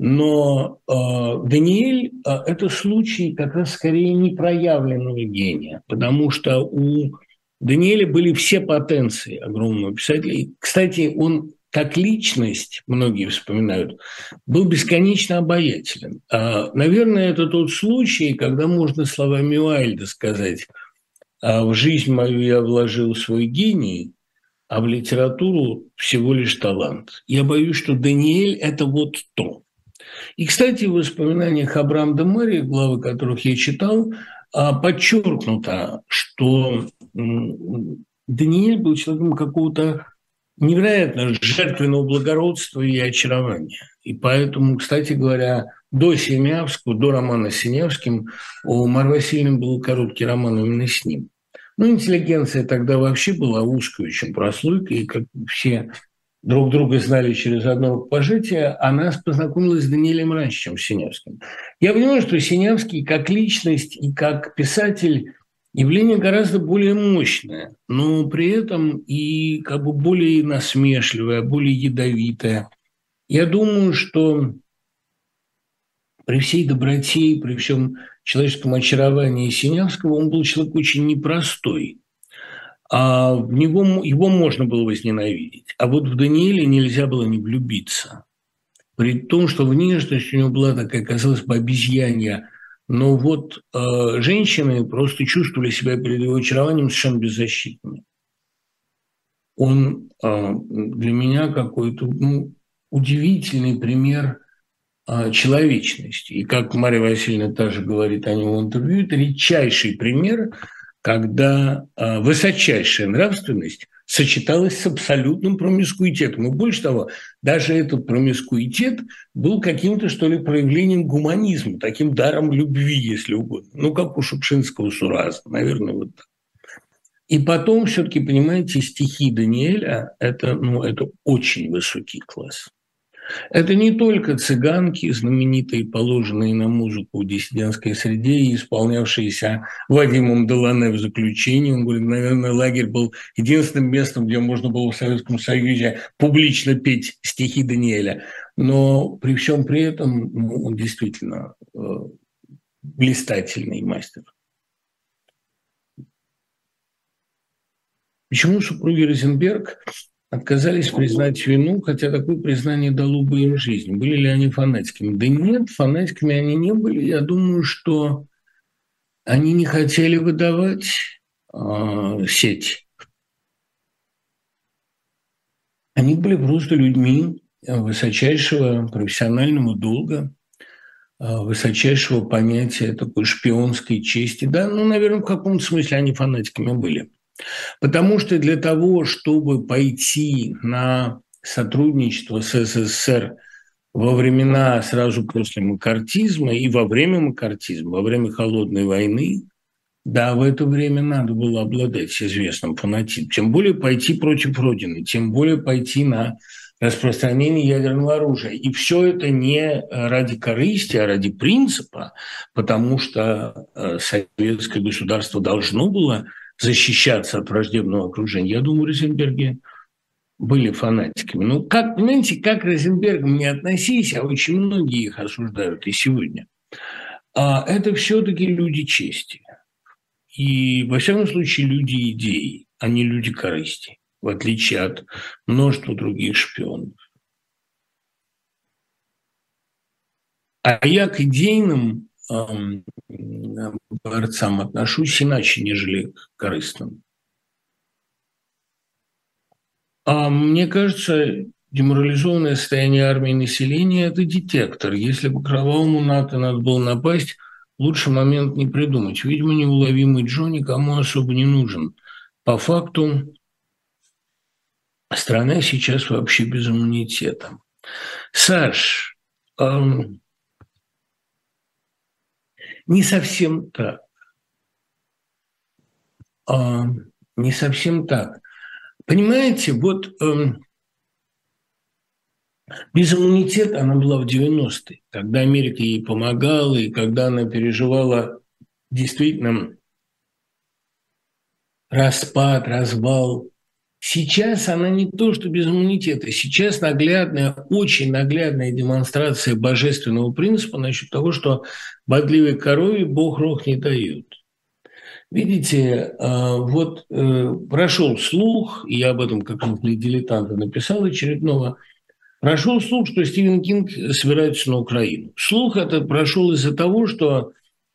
Но Даниэль – это случай как раз скорее непроявленного гения, потому что у Даниэля были все потенции огромного писателя. И, кстати, он как личность, многие вспоминают, был бесконечно обаятелен. Наверное, это тот случай, когда можно словами Уайльда сказать: «В жизнь мою я вложил свой гений, а в литературу всего лишь талант». Я боюсь, что Даниэль – это вот то. И, кстати, в воспоминаниях Абрам де Мэри, главы которых я читал, подчеркнуто, что Даниэль был человеком какого-то невероятно жертвенного благородства и очарования. И поэтому, кстати говоря, до Синявского, до романа с Синявским, у Марьи Васильевны был короткий роман именно с ним. Ну, интеллигенция тогда вообще была узкой очень прослойкой, и как все друг друга знали через одно рукопожатие, она познакомилась с Даниэлем раньше, чем с Синявским. Я понимаю, что Синявский как личность и как писатель явление гораздо более мощное, но при этом и как бы более насмешливое, более ядовитое. Я думаю, что при всей доброте и при всем человеческом очаровании Синявского он был человек очень непростой. В него, его можно было возненавидеть, а вот в Даниэля нельзя было не влюбиться. При том, что внешность у него была такая, казалось бы, обезьянья, но вот женщины просто чувствовали себя перед его очарованием совершенно беззащитными. Он для меня какой-то, ну, удивительный пример человечности. И как Марья Васильевна также говорит о нем в интервью, это редчайший пример, когда высочайшая нравственность сочеталась с абсолютным промискуитетом. И больше того, даже этот промискуитет был каким-то, что ли, проявлением гуманизма, таким даром любви, если угодно. Ну, как у Шукшинского Сураза, наверное, вот так. И потом, все-таки, понимаете, стихи Даниэля – это, ну, это очень высокий класс. Это не только цыганки, знаменитые, положенные на музыку в диссидентской среде и исполнявшиеся Вадимом Делане в заключении. Он говорит, наверное, лагерь был единственным местом, где можно было в Советском Союзе публично петь стихи Даниэля. Но при всем при этом, ну, он действительно блистательный мастер. Почему супруги Розенберг отказались признать вину, хотя такое признание дало бы им жизнь? Были ли они фанатскими? Да нет, фанатскими они не были. Я думаю, что они не хотели выдавать сеть. Они были просто людьми, высочайшего профессионального долга, высочайшего понятия такой шпионской чести. Да, ну, наверное, в каком-то смысле они фанатиками были. Потому что для того, чтобы пойти на сотрудничество с СССР во времена сразу после макартизма и во время макартизма, во время Холодной войны, да, в это время надо было обладать известным фанатизмом. Тем более пойти против Родины, тем более пойти на распространение ядерного оружия. И все это не ради корысти, а ради принципа, потому что советское государство должно было защищаться от враждебного окружения. Я думаю, Розенберги были фанатиками. Но, как, понимаете, как к Розенбергам не относись, а очень многие их осуждают и сегодня, это все-таки люди чести. И, во всяком случае, люди идей, а не люди корысти, в отличие от множества других шпионов. А я к идейным борцам отношусь иначе, нежели к корыстным. А мне кажется, деморализованное состояние армии и населения – это детектор. Если бы кровавому НАТО надо было напасть, лучше момент не придумать. Видимо, неуловимый Джо никому особо не нужен. По факту, страна сейчас вообще без иммунитета. Саш, не совсем так. Не совсем так. Понимаете, вот без иммунитета она была в 90-е, когда Америка ей помогала, и когда она переживала действительно распад, развал. Сейчас она не то, что без иммунитета. Сейчас наглядная, очень наглядная демонстрация божественного принципа насчет того, что бодливой корове Бог рог не дает. Видите, вот прошел слух, и я об этом как-нибудь для дилетанта написал очередного, прошел слух, что Стивен Кинг собирается на Украину. Слух это прошел из-за того, что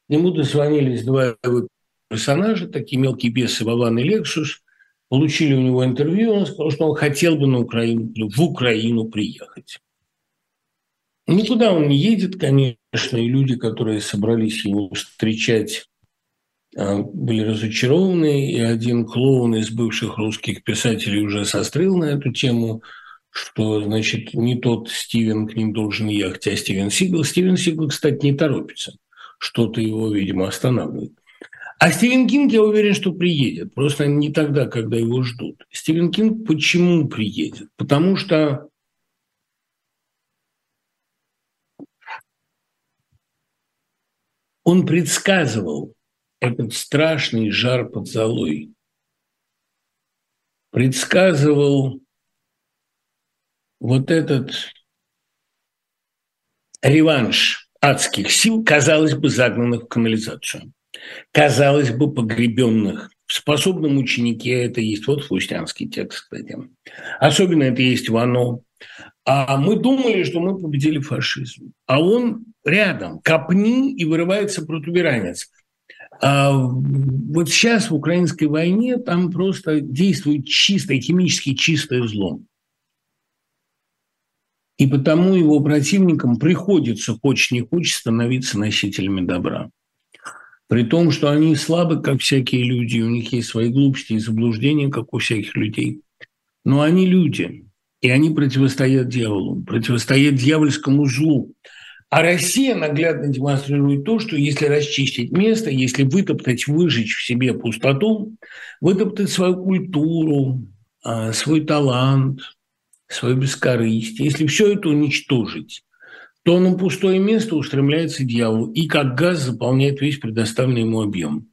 ему дозвонились два его персонажа, такие мелкие бесы Вован и Лексус, получили у него интервью, он сказал, что он хотел бы на Украину, в Украину приехать. Никуда он не едет, конечно, и люди, которые собрались его встречать, были разочарованы, и один клоун из бывших русских писателей уже сострил на эту тему, что, значит, не тот Стивен к ним должен ехать, а Стивен Сигал. Стивен Сигал, кстати, не торопится, что-то его, видимо, останавливает. А Стивен Кинг, я уверен, что приедет, просто не тогда, когда его ждут. Стивен Кинг почему приедет? Потому что он предсказывал этот страшный жар под золой. Предсказывал вот этот реванш адских сил, казалось бы, загнанных в канализацию, казалось бы, погребенных. В способном ученике это есть. Вот фаустианский текст, кстати. Особенно это есть в «Оно». А мы думали, что мы победили фашизм. А он рядом. Копни, и вырывается протуберанец. А вот сейчас в украинской войне там просто действует чистое, химически чистое зло. И потому его противникам приходится, хочешь не хочешь, становиться носителями добра. При том, что они слабы, как всякие люди, у них есть свои глупости и заблуждения, как у всяких людей. Но они люди, и они противостоят дьяволу, противостоят дьявольскому злу. А Россия наглядно демонстрирует то, что если расчистить место, если вытоптать, выжечь в себе пустоту, вытоптать свою культуру, свой талант, свою бескорыстие, если все это уничтожить, то на пустое место устремляется дьявол и как газ заполняет весь предоставленный ему объем.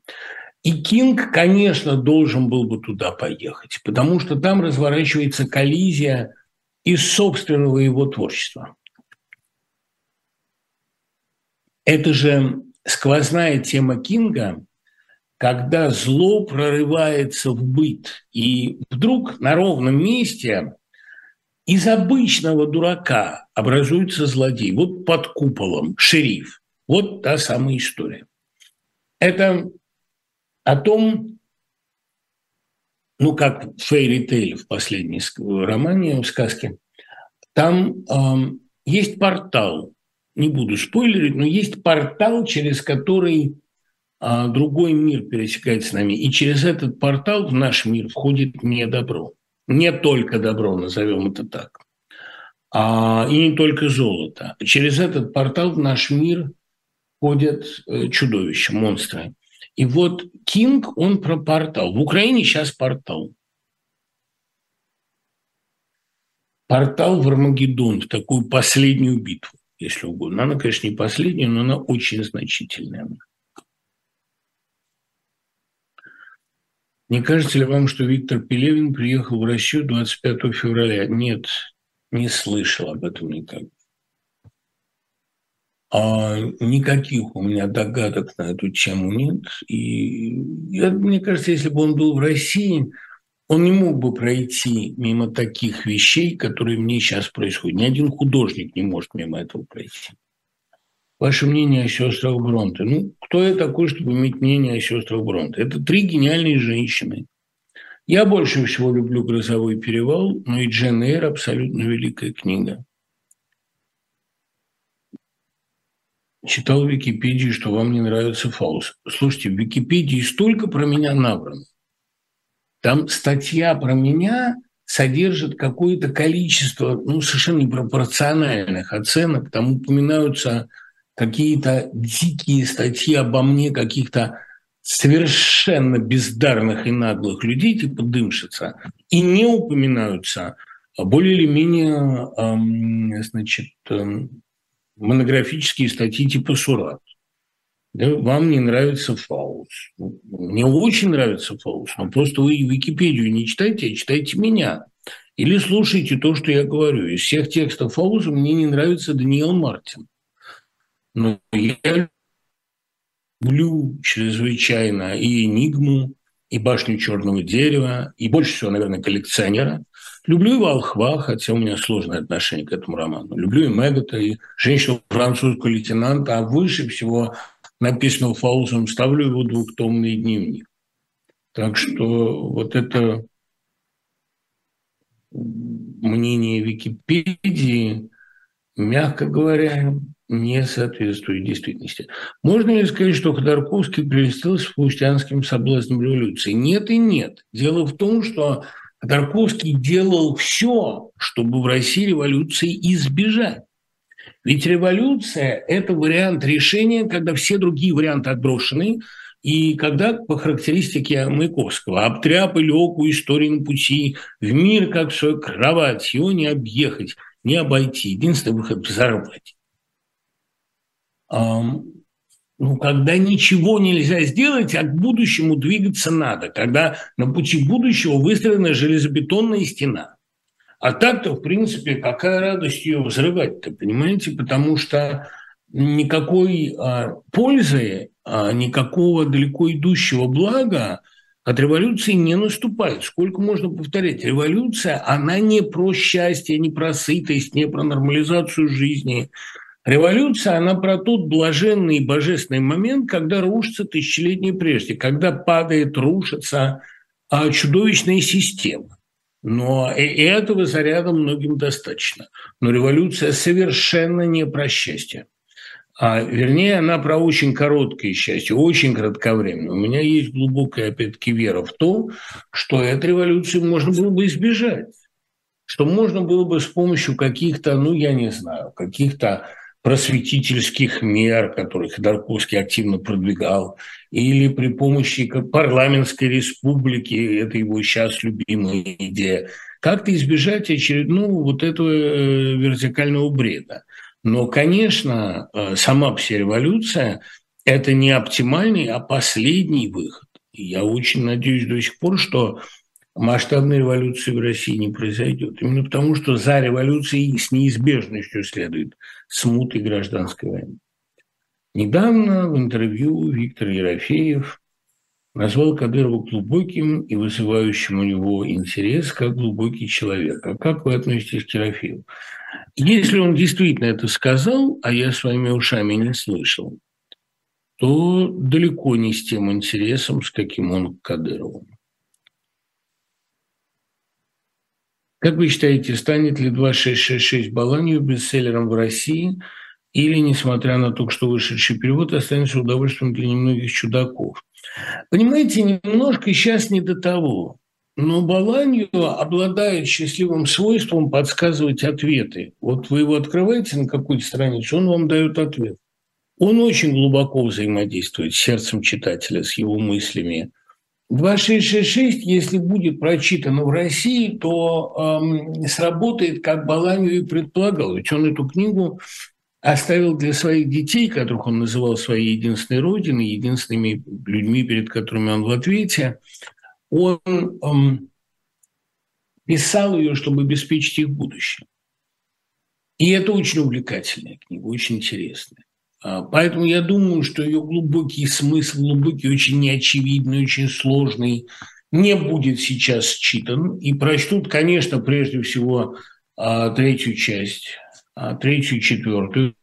И Кинг, конечно, должен был бы туда поехать, потому что там разворачивается коллизия из собственного его творчества. Это же сквозная тема Кинга, когда зло прорывается в быт, и вдруг на ровном месте из обычного дурака образуется злодей. Вот под куполом шериф. Вот та самая история. Это о том, ну как в фейри-тейле в последнем романе, в сказке, Там есть портал, не буду спойлерить, но есть портал, через который другой мир пересекается с нами. И через этот портал в наш мир входит не добро. Не только добро, назовем это так. И не только золото. Через этот портал в наш мир входят чудовища, монстры. И вот Кинг, он про портал. В Украине сейчас портал. Портал в Армагеддон, в такую последнюю битву, если угодно. Она, конечно, не последняя, но она очень значительная. Не кажется ли вам, что Виктор Пелевин приехал в Россию 25 февраля? Нет, не слышал об этом никак. Никаких у меня догадок на эту тему нет. И мне кажется, если бы он был в России, он не мог бы пройти мимо таких вещей, которые мне сейчас происходят. Ни один художник не может мимо этого пройти. Ваше мнение о сестрах Бронте. Ну, кто я такой, чтобы иметь мнение о сестрах Бронте? Это три гениальные женщины. Я больше всего люблю «Грозовой перевал», но и Джейн Эйр – абсолютно великая книга. Читал в Википедии, что вам не нравится Фауст. Слушайте, в Википедии столько про меня набрано. Там статья про меня содержит какое-то количество, ну, совершенно непропорциональных оценок. Там упоминаются какие-то дикие статьи обо мне, каких-то совершенно бездарных и наглых людей, типа Дымшица, и не упоминаются более или менее, значит, монографические статьи типа Сурат. Да, вам не нравится Фауст. Мне очень нравится Фауст, но просто вы Википедию не читайте, а читайте меня. Или слушайте то, что я говорю. Из всех текстов Фауста мне не нравится Даниэль Мартин. Но я люблю чрезвычайно и «Энигму», и «Башню черного дерева», и больше всего, наверное, «Коллекционера». Люблю и «Волхва», хотя у меня сложное отношение к этому роману. Люблю и Мэгота, и «Женщину французского лейтенанта», а выше всего написанного Фаустом ставлю его «Двухтомный дневник». Так что вот это мнение Википедии, мягко говоря, не соответствует действительности. Можно ли сказать, что Ходорковский прелестился фаустианским соблазном революции? Нет и нет. Дело в том, что Ходорковский делал все, чтобы в России революции избежать. Ведь революция – это вариант решения, когда все другие варианты отброшены, и когда, по характеристике Маяковского, обтряпали оку истории на пути, в мир, как в свою кровать, его не объехать, не обойти. Единственный выход – взорвать. Ну, когда ничего нельзя сделать, а к будущему двигаться надо, когда на пути будущего выстроена железобетонная стена. А так-то, в принципе, какая радость ее взрывать-то, понимаете? Потому что никакой пользы, никакого далеко идущего блага от революции не наступает. Сколько можно повторять? Революция, она не про счастье, не про сытость, не про нормализацию жизни. Революция, она про тот блаженный и божественный момент, когда рушится тысячелетнее прежде, когда падает, рушится чудовищная система. Но и этого заряда многим достаточно. Но революция совершенно не про счастье. Вернее, она про очень короткое счастье, очень кратковременное. У меня есть глубокая, опять-таки, вера в то, что эту революцию можно было бы избежать. Что можно было бы с помощью каких-то, ну, я не знаю, каких-то просветительских мер, которые Ходорковский активно продвигал, или при помощи парламентской республики, это его сейчас любимая идея, как-то избежать очередного вот этого вертикального бреда. Но, конечно, сама вся революция – это не оптимальный, а последний выход. И я очень надеюсь до сих пор, что масштабной революции в России не произойдет. Именно потому, что за революцией с неизбежностью следует смута и гражданская война. Недавно в интервью Виктор Ерофеев назвал Кадырова глубоким и вызывающим у него интерес как глубокий человек. А как вы относитесь к Ерофееву? Если он действительно это сказал, а я своими ушами не слышал, то далеко не с тем интересом, с каким он к Кадырову. Как вы считаете, станет ли 2666 Боланью бестселлером в России или, несмотря на только что вышедший перевод, останется удовольствием для немногих чудаков? Понимаете, немножко сейчас не до того. Но Боланьо обладает счастливым свойством подсказывать ответы. Вот вы его открываете на какую-то страницу, он вам дает ответ. Он очень глубоко взаимодействует с сердцем читателя, с его мыслями. 2666, если будет прочитано в России, то сработает, как Боланьо и предполагал. Ведь он эту книгу оставил для своих детей, которых он называл своей единственной родиной, единственными людьми, перед которыми он в ответе. Он писал ее, чтобы обеспечить их будущее. И это очень увлекательная книга, очень интересная. Поэтому я думаю, что ее глубокий смысл, глубокий, очень неочевидный, очень сложный, не будет сейчас считан. И прочтут, конечно, прежде всего третью часть, третью и четвертую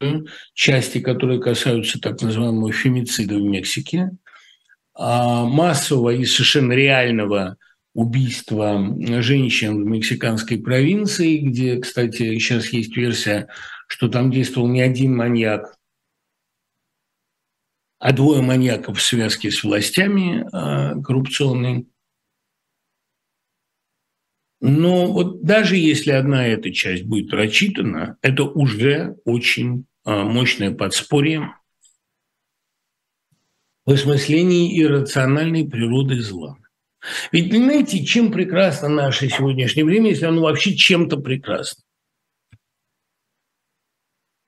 части, которые касаются так называемого фемицида в Мексике, массового и совершенно реального убийства женщин в мексиканской провинции, где, кстати, сейчас есть версия, что там действовал не один маньяк, а двое маньяков в связке с властями коррупционной. Но вот даже если одна эта часть будет прочитана, это уже очень мощное подспорье в осмыслении иррациональной природы зла. Ведь понимаете, чем прекрасно наше сегодняшнее время, если оно вообще чем-то прекрасно?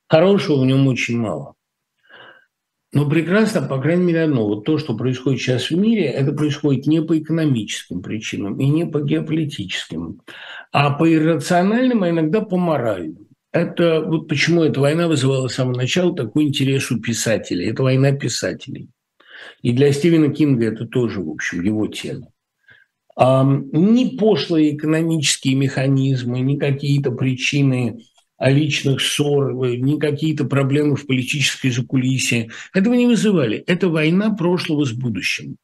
Хорошего в нем очень мало. Но прекрасно, по крайней мере, одно. Вот то, что происходит сейчас в мире, это происходит не по экономическим причинам и не по геополитическим, а по иррациональным, а иногда по моральным. Это вот почему эта война вызывала с самого начала такой интерес у писателей. Это война писателей. И для Стивена Кинга это тоже, в общем, его тема. Ни пошлые экономические механизмы, ни какие-то причины личных ссор, ни какие-то проблемы в политической закулисье. Этого не вызывали. Это война прошлого с будущим.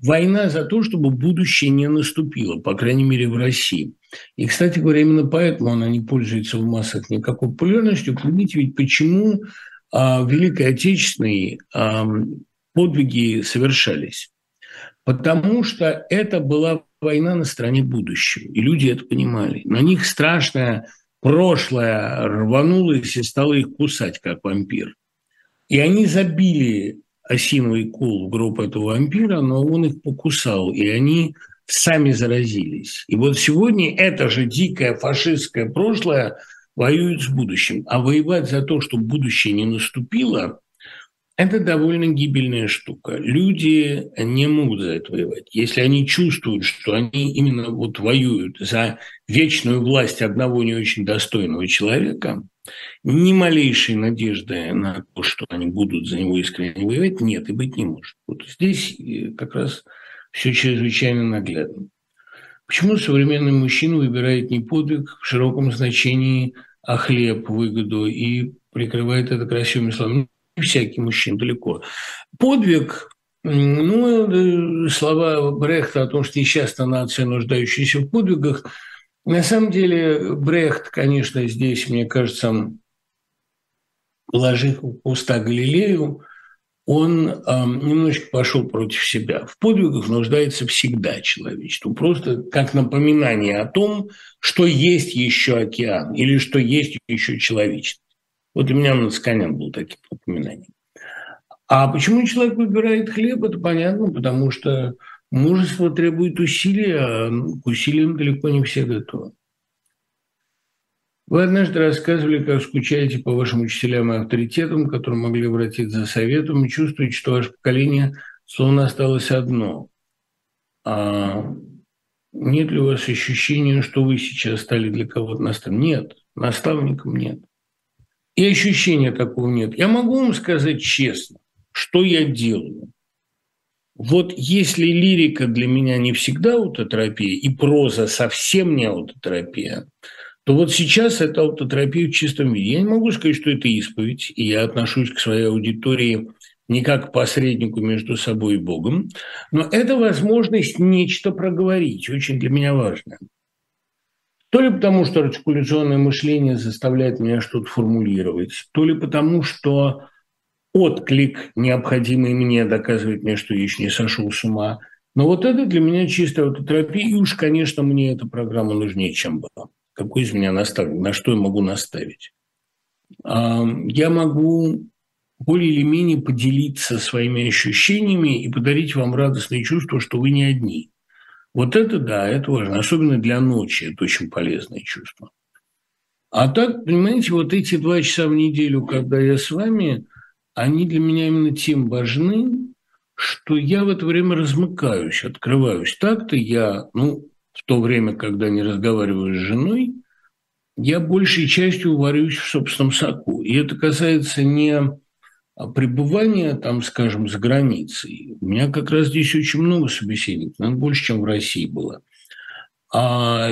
Война за то, чтобы будущее не наступило, по крайней мере, в России. И, кстати говоря, именно поэтому она не пользуется в массах никакой популярностью. Понимаете, ведь почему Великой Отечественной подвиги совершались? Потому что это была война на стороне будущего. И люди это понимали. На них страшная прошлое рванулось и стало их кусать, как вампир. И они забили осиновый кол в гроб этого вампира, но он их покусал, и они сами заразились. И вот сегодня это же дикое фашистское прошлое воюет с будущим. А воевать за то, чтобы будущее не наступило, это довольно гибельная штука. Люди не могут за это воевать. Если они чувствуют, что они именно вот воюют за вечную власть одного не очень достойного человека, ни малейшей надежды на то, что они будут за него искренне воевать, нет и быть не может. Вот здесь как раз все чрезвычайно наглядно. Почему современный мужчина выбирает не подвиг в широком значении, а хлеб, выгоду и прикрывает это красивыми словами? Всякий мужчина далеко. Подвиг, ну, слова Брехта о том, что несчастная нация, нуждающаяся в подвигах. На самом деле, Брехт, конечно, здесь, мне кажется, положил уста Галилею, он немножечко пошел против себя. В подвигах нуждается всегда человечество. Просто как напоминание о том, что есть еще океан или что есть еще человечество. Вот у меня Надсаканян был таким напоминанием. А почему человек выбирает хлеб, это понятно, потому что мужество требует усилий, а к усилиям далеко не все готовы. Вы однажды рассказывали, как скучаете по вашим учителям и авторитетам, которые могли обратиться за советом, и чувствуете, что ваше поколение словно осталось одно. А нет ли у вас ощущения, что вы сейчас стали для кого-то наставником? Нет, наставником нет. И ощущения такого нет. Я могу вам сказать честно, что я делаю. Вот если лирика для меня не всегда аутотерапия, и проза совсем не аутотерапия, то вот сейчас это аутотерапия в чистом виде. Я не могу сказать, что это исповедь, и я отношусь к своей аудитории не как к посреднику между собой и Богом, но это возможность нечто проговорить, очень для меня важное. То ли потому, что артикуляционное мышление заставляет меня что-то формулировать, то ли потому, что отклик, необходимый мне, доказывает мне, что я еще не сошел с ума. Но вот это для меня чистая аутотерапия. И уж, конечно, мне эта программа нужнее, чем была. Какой из меня наставник? На что я могу наставить? Я могу более или менее поделиться своими ощущениями и подарить вам радостное чувство, что вы не одни. Вот это, да, это важно. Особенно для ночи это очень полезное чувство. А так, понимаете, вот эти 2 часа в неделю, когда я с вами, они для меня именно тем важны, что я в это время размыкаюсь, открываюсь. Так-то я, в то время, когда не разговариваю с женой, я большей частью варюсь в собственном соку. И это касается не пребывания, там, скажем, за границей. У меня как раз здесь очень много собеседников, наверное, больше, чем в России было.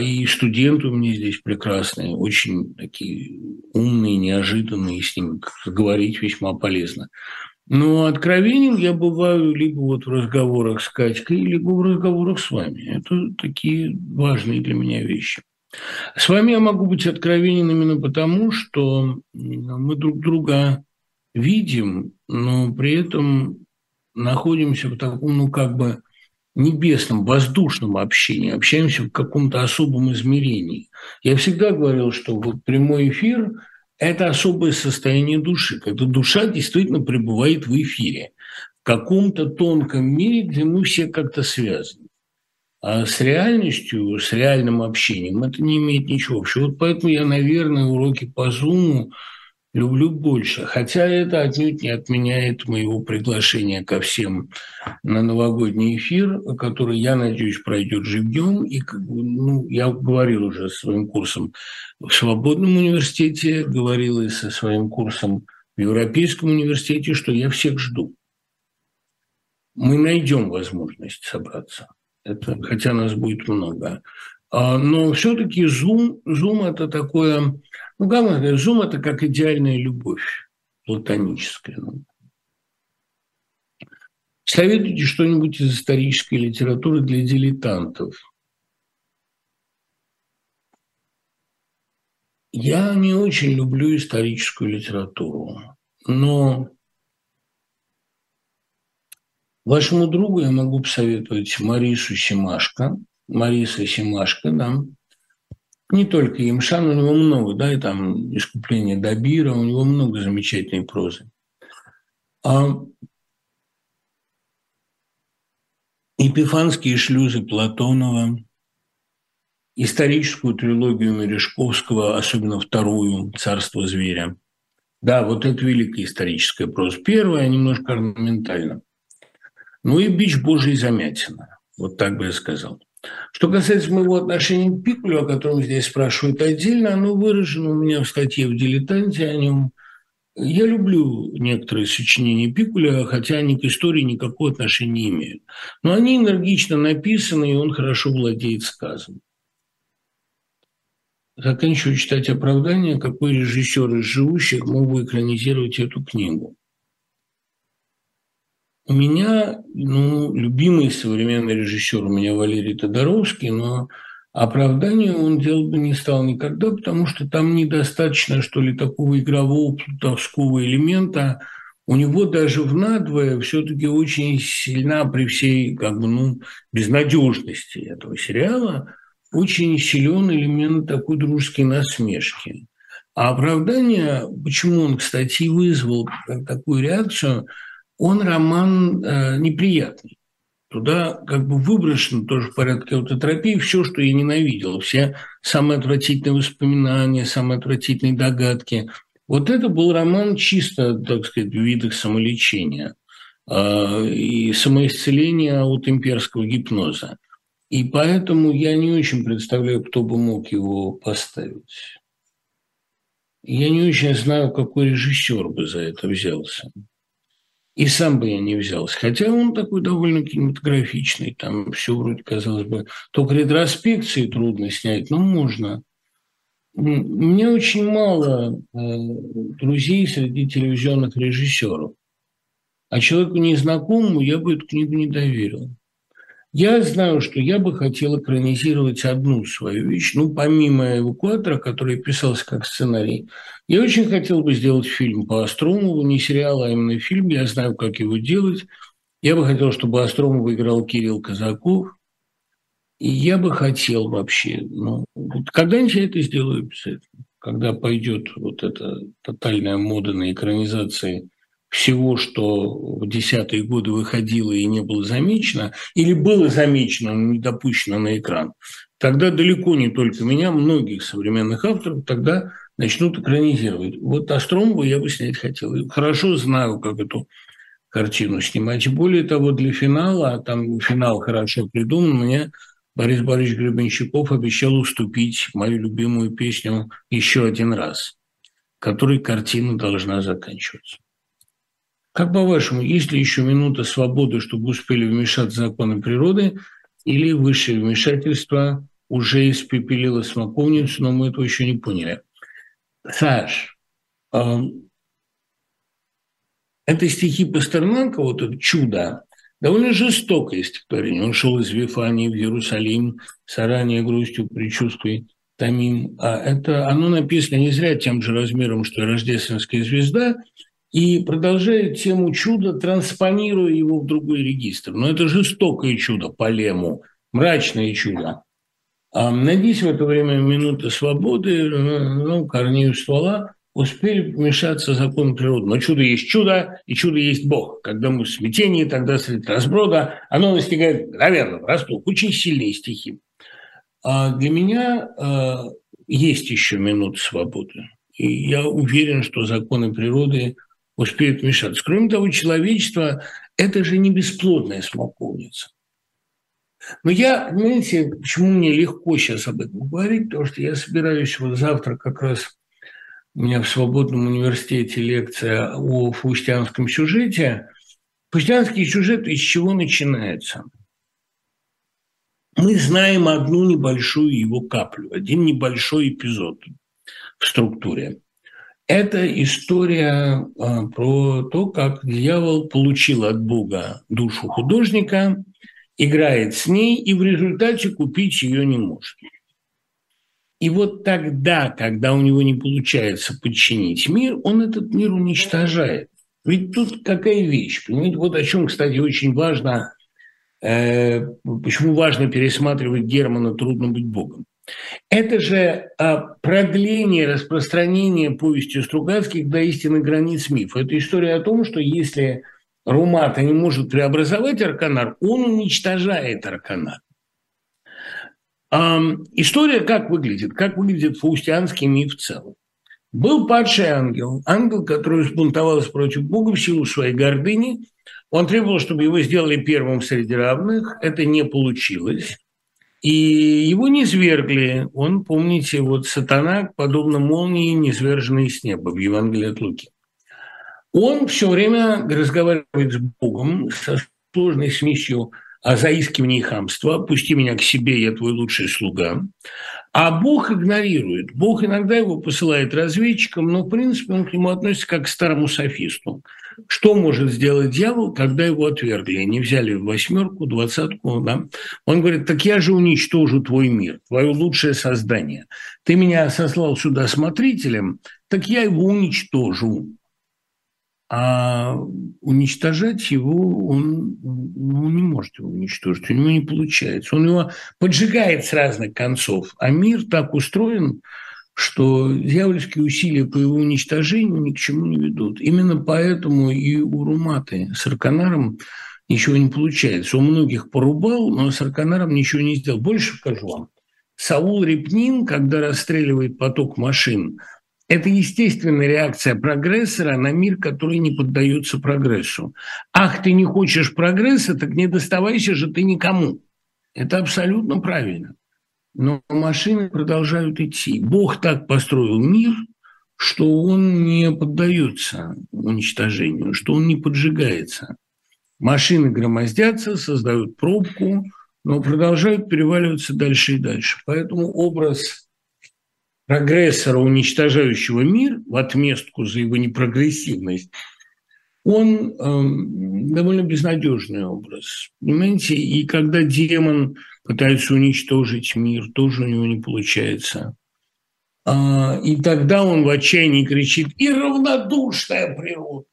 И студенты у меня здесь прекрасные, очень такие умные, неожиданные, с ними говорить весьма полезно. Но откровением я бываю либо вот в разговорах с Катькой, либо в разговорах с вами. Это такие важные для меня вещи. С вами я могу быть откровенен именно потому, что мы друг друга видим, но при этом находимся в таком, небесном, воздушном общении, общаемся в каком-то особом измерении. Я всегда говорил, что вот прямой эфир – это особое состояние души, когда душа действительно пребывает в эфире, в каком-то тонком мире, где мы все как-то связаны. А с реальностью, с реальным общением это не имеет ничего общего. Вот поэтому я, наверное, уроки по Zoom люблю больше. Хотя это отнюдь не отменяет моего приглашения ко всем на новогодний эфир, который, я надеюсь, пройдет живьем. И я говорил уже со своим курсом в Свободном университете, говорил и со своим курсом в Европейском университете, что я всех жду. Мы найдем возможность собраться. Это, хотя нас будет много. Но все-таки Zoom это такое... Zoom – это как идеальная любовь платоническая. Советуйте что-нибудь из исторической литературы для дилетантов. Я не очень люблю историческую литературу, но вашему другу я могу посоветовать Марису Семашко. Мариса Семашко, да. Не только Емшан, у него много, да, и там «Искупление» Дабира, у него много замечательной прозы. «Епифанские шлюзы» Платонова, историческую трилогию Мережковского, особенно вторую «Царство зверя». Да, вот это великая историческая проза. Первая немножко орнаментальна. Ну и «Бич Божий замятина», вот так бы я сказал. Что касается моего отношения к Пикулю, о котором здесь спрашивают отдельно, оно выражено у меня в статье в «Дилетанте» о нем. Я люблю некоторые сочинения Пикуля, хотя они к истории никакого отношения не имеют. Но они энергично написаны, и он хорошо владеет сказом. Заканчиваю читать оправдание, какой режиссер из живущих мог бы экранизировать эту книгу. У меня, любимый современный режиссер у меня Валерий Тодоровский, но оправдание он делать бы не стал никогда, потому что там недостаточно, что ли, такого игрового плутовского элемента. У него даже в «Надвое» все-таки очень сильна при всей, безнадежности этого сериала, очень силен элемент такой дружеской насмешки. А оправдание, почему он, кстати, вызвал такую реакцию, он роман неприятный. Туда выброшено тоже в порядке аутотерапии все, что я ненавидел, все самые отвратительные воспоминания, самые отвратительные догадки. Вот это был роман чисто, так сказать, в видах самолечения и самоисцеления от имперского гипноза. И поэтому я не очень представляю, кто бы мог его поставить. Я не очень знаю, какой режиссер бы за это взялся. И сам бы я не взялся. Хотя он такой довольно кинематографичный, там все вроде, казалось бы, только ретроспекции трудно снять, но можно. У меня очень мало друзей среди телевизионных режиссеров. А человеку незнакомому я бы эту книгу не доверил. Я знаю, что я бы хотел экранизировать одну свою вещь, ну, помимо «Эвакуатора», который писался как сценарий. Я очень хотел бы сделать фильм по Остромову, не сериал, а именно фильм. Я знаю, как его делать. Я бы хотел, чтобы Остромова играл Кирилл Казаков. И я бы хотел вообще, ну, вот когда-нибудь я это сделаю обязательно, когда пойдет вот эта тотальная мода на экранизации всего, что в 10-е годы выходило и не было замечено, или было замечено, но не допущено на экран, тогда далеко не только меня, многих современных авторов тогда начнут экранизировать. Вот Остромову я бы снять хотел. И хорошо знаю, как эту картину снимать. Более того, для финала, а там финал хорошо придуман, мне Борис Борисович Гребенщиков обещал уступить мою любимую песню «Еще один раз», которой картина должна заканчиваться. Как по-вашему, есть ли еще минута свободы, чтобы успели вмешаться законы природы, или высшее вмешательство уже испепелило смоковницу, но мы этого еще не поняли? Саш, это стихи Пастернака, вот это чудо, довольно жестокое стихотворение. Он шел из Вифании в Иерусалим, сарания, грустью, предчувствий, томим. А это оно написано не зря тем же размером, что и «Рождественская звезда», и продолжает тему чуда, транспонируя его в другой регистр. Но это жестокое чудо по Лему, мрачное чудо. Надеюсь, в это время минута свободы, ну, корнею ствола, успели вмешаться закон природы. Но чудо, и чудо есть Бог. Когда мы в смятении, тогда средь разброда, оно настигает мгновенно, врасплох. Очень сильные стихи. А для меня есть еще минута свободы. И я уверен, что законы природы успеют вмешаться. Кроме того, человечество – это же не бесплодная смоковница. Но я, понимаете, почему мне легко сейчас об этом говорить, потому что я собираюсь вот завтра как раз… У меня в Свободном университете лекция о фаустианском сюжете. Фаустианский сюжет из чего начинается? Мы знаем одну небольшую его каплю, один небольшой эпизод в структуре. Это история про то, как дьявол получил от Бога душу художника, играет с ней и в результате купить ее не может. И вот тогда, когда у него не получается подчинить мир, он этот мир уничтожает. Ведь тут какая вещь, понимаете? Вот о чем, кстати, очень важно, почему важно пересматривать Германа «Трудно быть Богом». Это же продление, распространение повести Стругацких до истинной границ мифа. Это история о том, что если Румата не может преобразовать Арканар, он уничтожает Арканар. История как выглядит фаустианский миф в целом. Был падший ангел, который сбунтовался против Бога в силу своей гордыни. Он требовал, чтобы его сделали первым среди равных. Это не получилось. И его низвергли. Он, помните, вот сатана, подобно молнии, низверженный с неба в Евангелии от Луки. Он все время разговаривает с Богом, со сложной смесью о заискивании хамства, «пусти меня к себе, я твой лучший слуга». А Бог игнорирует. Бог иногда его посылает разведчиком, но, в принципе, он к нему относится как к старому софисту. Что может сделать дьявол, когда его отвергли? Они взяли восьмерку, двадцатку, да? Он говорит, так я же уничтожу твой мир, твое лучшее создание. Ты меня сослал сюда смотрителем, так я его уничтожу. А уничтожать его он не может его уничтожить, у него не получается. Он его поджигает с разных концов. А мир так устроен, что дьявольские усилия по его уничтожению ни к чему не ведут. Именно поэтому и у Руматы с Арканаром ничего не получается. Он многих порубал, но с Арканаром ничего не сделал. Больше скажу вам. Саул Репнин, когда расстреливает поток машин, это естественная реакция прогрессора на мир, который не поддается прогрессу. Ах, ты не хочешь прогресса, так не доставайся же ты никому. Это абсолютно правильно. Но машины продолжают идти. Бог так построил мир, что он не поддается уничтожению, что он не поджигается. Машины громоздятся, создают пробку, но продолжают переваливаться дальше и дальше. Поэтому образ прогрессора, уничтожающего мир в отместку за его непрогрессивность, он довольно безнадежный образ, понимаете? И когда демон пытается уничтожить мир, тоже у него не получается. И тогда он в отчаянии кричит: «И равнодушная природа!»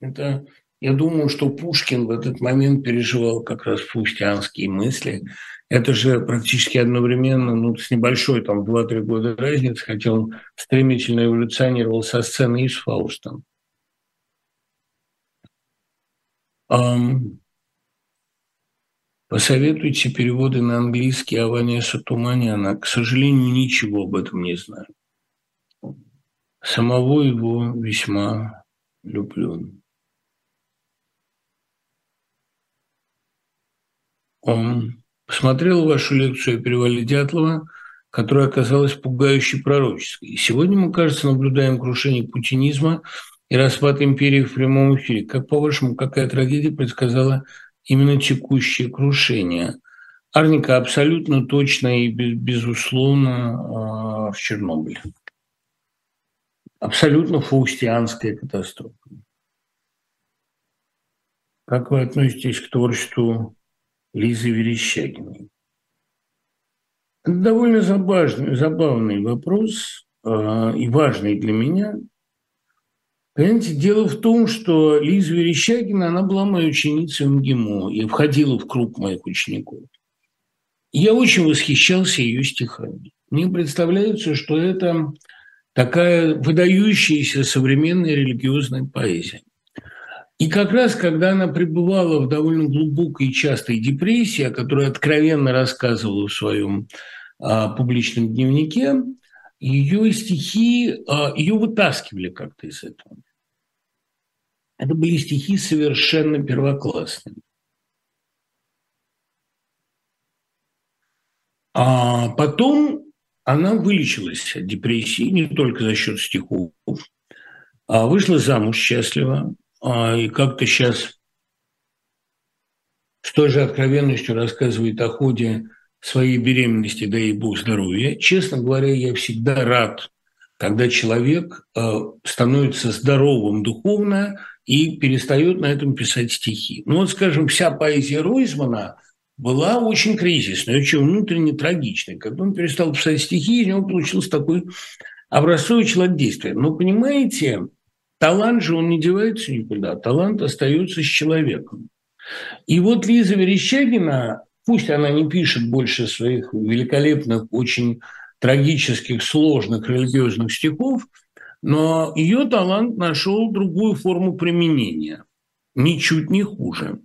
Это, я думаю, что Пушкин в этот момент переживал как раз фаустианские мысли. Это же практически одновременно, ну, с небольшой, там, 2-3 года разницы, хотя он стремительно эволюционировал со сцены и с Фаустом. Посоветуйте переводы на английский Аванеса Туманяна. К сожалению, ничего об этом не знаю. Самого его весьма люблю. Посмотрел вашу лекцию о перевале Дятлова, которая оказалась пугающе пророческой. И сегодня мы, кажется, наблюдаем крушение путинизма и распад империи в прямом эфире. Как, по-вашему, какая трагедия предсказала именно текущее крушение? Арника абсолютно точно и безусловно в Чернобыле. Абсолютно фаустианская катастрофа. Как вы относитесь к творчеству Лизы Верещагиной? Это довольно забавный вопрос и важный для меня. Понимаете, дело в том, что Лиза Верещагина, она была моей ученицей в МГИМО и входила в круг моих учеников. И я очень восхищался ее стихами. Мне представляется, что это такая выдающаяся современная религиозная поэзия. И как раз, когда она пребывала в довольно глубокой и частой депрессии, о которой откровенно рассказывала в своем публичном дневнике, ее стихи, ее вытаскивали как-то из этого. Это были стихи совершенно первоклассные. А потом она вылечилась от депрессии не только за счет стихов, а вышла замуж счастливо. И как-то сейчас с той же откровенностью рассказывает о ходе своей беременности, да и бог здоровья. Честно говоря, я всегда рад, когда человек становится здоровым духовно и перестает на этом писать стихи. Ну вот, скажем, вся поэзия Ройзмана была очень кризисной, очень внутренне трагичной. Когда он перестал писать стихи, из него получился такой образцовый человек действия. Но понимаете, талант же он не девается никуда, талант остается с человеком. И вот Лиза Верещагина, пусть она не пишет больше своих великолепных, очень трагических, сложных религиозных стихов, но ее талант нашел другую форму применения, ничуть не хуже.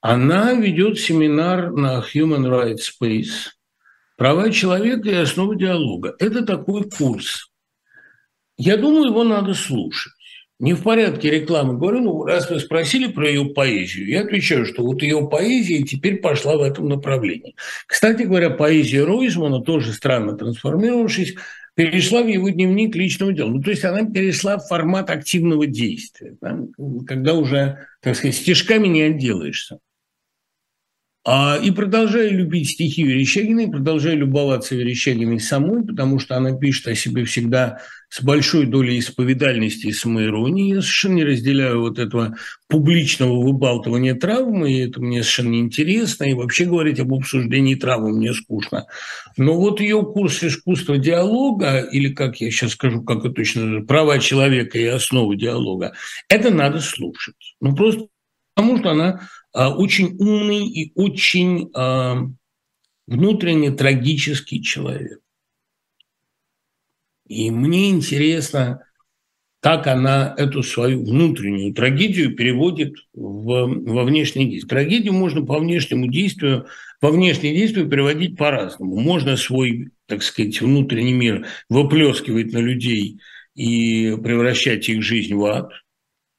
Она ведет семинар на Human Rights Space «Права человека и основы диалога». Это такой курс. Я думаю, его надо слушать. Не в порядке рекламы. Говорю, ну, раз вы спросили про ее поэзию, я отвечаю, что вот ее поэзия теперь пошла в этом направлении. Кстати говоря, поэзия Ройзмана, тоже странно трансформировавшись, перешла в его дневник личного дела. Ну, то есть она перешла в формат активного действия, да, когда уже, так сказать, стишками не отделаешься. И продолжаю любить стихи Верещагиной, продолжаю любоваться Верещагиной самой, потому что она пишет о себе всегда с большой долей исповедальности и самоиронии. Я совершенно не разделяю вот этого публичного выбалтывания травмы, и это мне совершенно неинтересно, и вообще говорить об обсуждении травмы мне скучно. Но вот ее курс искусства диалога, или, как я сейчас скажу, как это точно, права человека и основы диалога, это надо слушать. Ну, просто потому что она очень умный и очень внутренне трагический человек. И мне интересно, как она эту свою внутреннюю трагедию переводит во внешнее действие. Трагедию можно во внешнее действие переводить по-разному. Можно свой, так сказать, внутренний мир выплескивать на людей и превращать их жизнь в ад.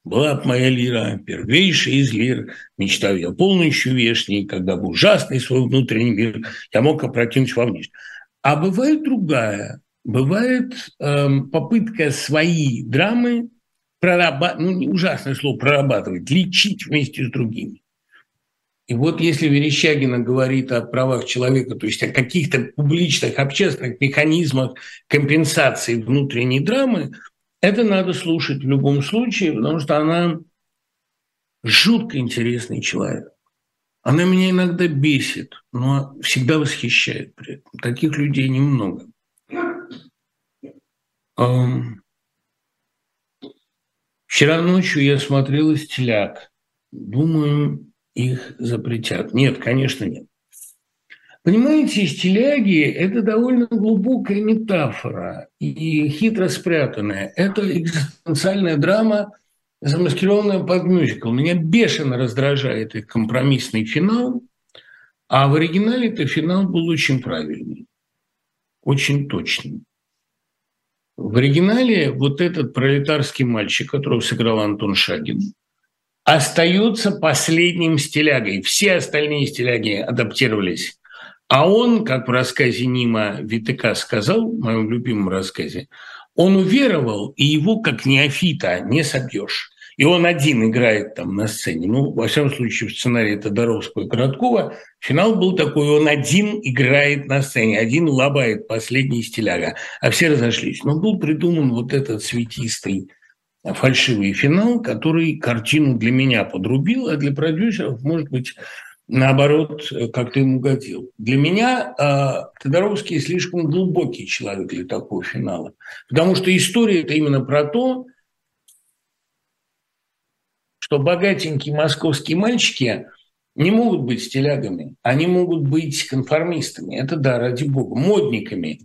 Была б моя лира, первейшая из лир, мечтал я полночью вешней, когда бы ужасный свой внутренний мир, я мог опрокинуть во внешний. А бывает другая, бывает попытка свои драмы, ну, ужасное слово, прорабатывать, лечить вместе с другими. И вот если Верещагина говорит о правах человека, то есть о каких-то публичных, общественных механизмах компенсации внутренней драмы, это надо слушать в любом случае, потому что она жутко интересный человек. Она меня иногда бесит, но всегда восхищает при этом. Таких людей немного. Вчера ночью я смотрел «Стиляк». Думаю, их запретят. Нет, конечно, нет. Понимаете, стиляги – это довольно глубокая метафора и хитро спрятанная. Это экзистенциальная драма, замаскированная под мюзикл. Меня бешено раздражает их компромиссный финал, а в оригинале этот финал был очень правильный, очень точный. В оригинале вот этот пролетарский мальчик, которого сыграл Антон Шагин, остается последним стилягой. Все остальные стиляги адаптировались. А он, как в рассказе Нима Витыка сказал, в моем любимом рассказе, он уверовал, и его, как неофита, не собьешь. И он один играет там на сцене. Ну, во всяком случае, в сценарии Тодоровского и Короткова финал был такой, он один играет на сцене, один лобает последний стиляга, а все разошлись. Но был придуман вот этот цветистый фальшивый финал, который картину для меня подрубил, а для продюсеров, может быть, наоборот, как-то им угодил. Для меня Тодоровский слишком глубокий человек для такого финала. Потому что история – это именно про то, что богатенькие московские мальчики не могут быть стилягами, они могут быть конформистами. Это да, ради бога, модниками.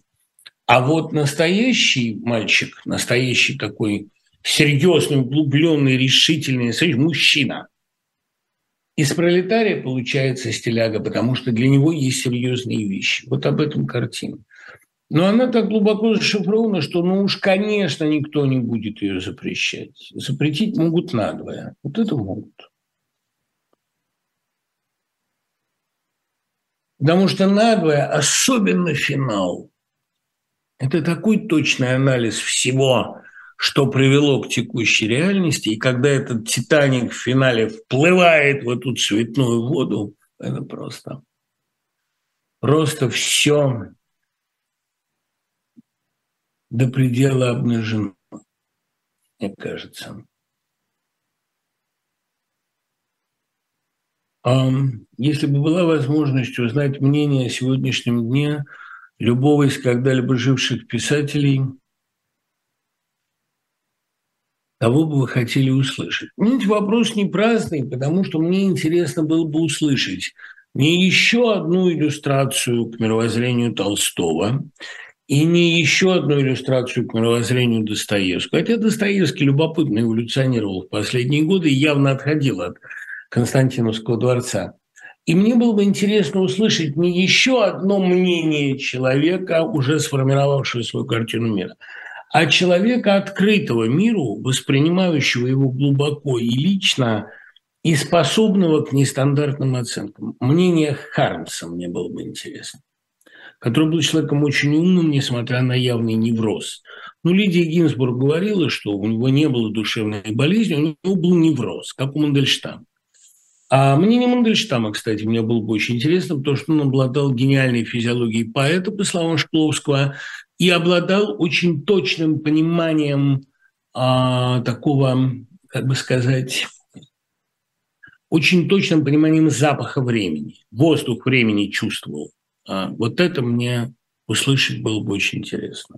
А вот настоящий мальчик, настоящий такой серьезный, углубленный, решительный, мужчина, из пролетария получается стиляга, потому что для него есть серьезные вещи. Вот об этом картина. Но она так глубоко зашифрована, что, ну уж, конечно, никто не будет ее запрещать. Запретить могут надвое. Вот это могут. Потому что надвое, особенно финал, это такой точный анализ всего, что привело к текущей реальности, и когда этот «Титаник» в финале вплывает в эту цветную воду, это просто все до предела обнажено, мне кажется. Если бы была возможность узнать мнение о сегодняшнем дне любого из когда-либо живших писателей, кого бы вы хотели услышать? Ну, это вопрос не праздный, потому что мне интересно было бы услышать не еще одну иллюстрацию к мировоззрению Толстого и не еще одну иллюстрацию к мировоззрению Достоевского. Хотя Достоевский любопытно эволюционировал в последние годы и явно отходил от Константиновского дворца. И мне было бы интересно услышать не еще одно мнение человека, уже сформировавшего свою картину мира, а человека, открытого миру, воспринимающего его глубоко и лично, и способного к нестандартным оценкам. Мнение Хармса мне было бы интересно, который был человеком очень умным, несмотря на явный невроз. Но Лидия Гинзбург говорила, что у него не было душевной болезни, у него был невроз, как у Мандельштама. А мнение Мандельштама, кстати, мне было бы очень интересно, потому что он обладал гениальной физиологией поэта, по словам Шкловского, и обладал очень точным пониманием такого, как бы сказать, очень точным пониманием запаха времени. Воздух времени чувствовал. Вот это мне услышать было бы очень интересно.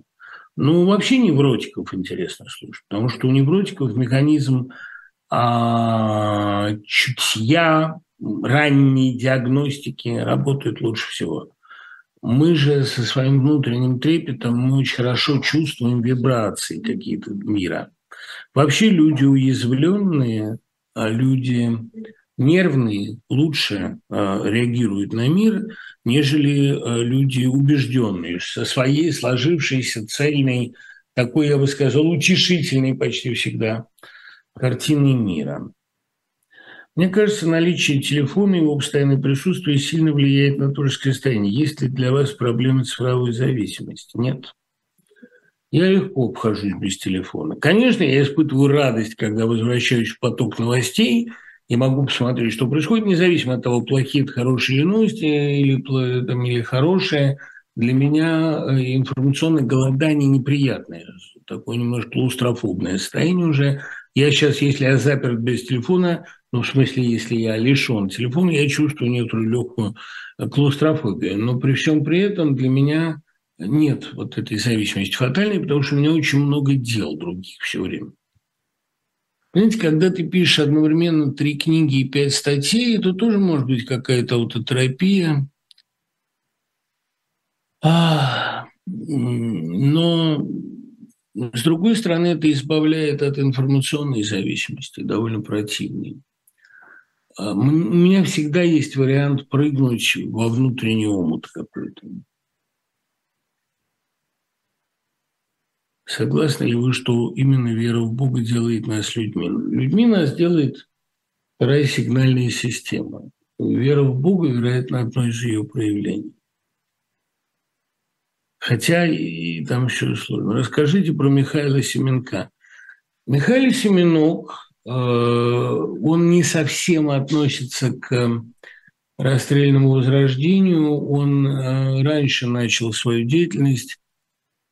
Ну, вообще невротиков интересно слушать, потому что у невротиков механизм чутья, ранней диагностики работает лучше всего. Мы же со своим внутренним трепетом мы очень хорошо чувствуем вибрации какие-то мира. Вообще люди уязвленные, люди нервные лучше реагируют на мир, нежели люди убежденные, со своей сложившейся цельной, такой, я бы сказал, утешительной почти всегда картиной мира. Мне кажется, наличие телефона и его постоянное присутствие сильно влияет на творческое состояние. Есть ли для вас проблемы цифровой зависимости? Нет. Я легко обхожусь без телефона. Конечно, я испытываю радость, когда возвращаюсь в поток новостей и могу посмотреть, что происходит, независимо от того, плохие это хорошие новости или хорошие. Для меня информационное голодание неприятное, такое немножко клаустрофобное состояние уже. Я сейчас, если я заперт без телефона, Ну, в смысле, если я лишен телефона, я чувствую некоторую легкую клаустрофобию. Но при всем при этом для меня нет вот этой зависимости фатальной, потому что у меня очень много дел других все время. Понимаете, когда ты пишешь одновременно 3 книги и 5 статей, это тоже может быть какая-то аутотерапия. Но, с другой стороны, это избавляет от информационной зависимости, довольно противной. У меня всегда есть вариант прыгнуть во внутренний омут какой-то. Согласны ли вы, что именно вера в Бога делает нас людьми? Людьми нас делает вторая сигнальная система. Вера в Бога, вероятно, одно из ее проявлений. Хотя и там еще сложно. Расскажите про Михаила Семенка. Михаил Семенок, он не совсем относится к расстрельному возрождению. Он раньше начал свою деятельность.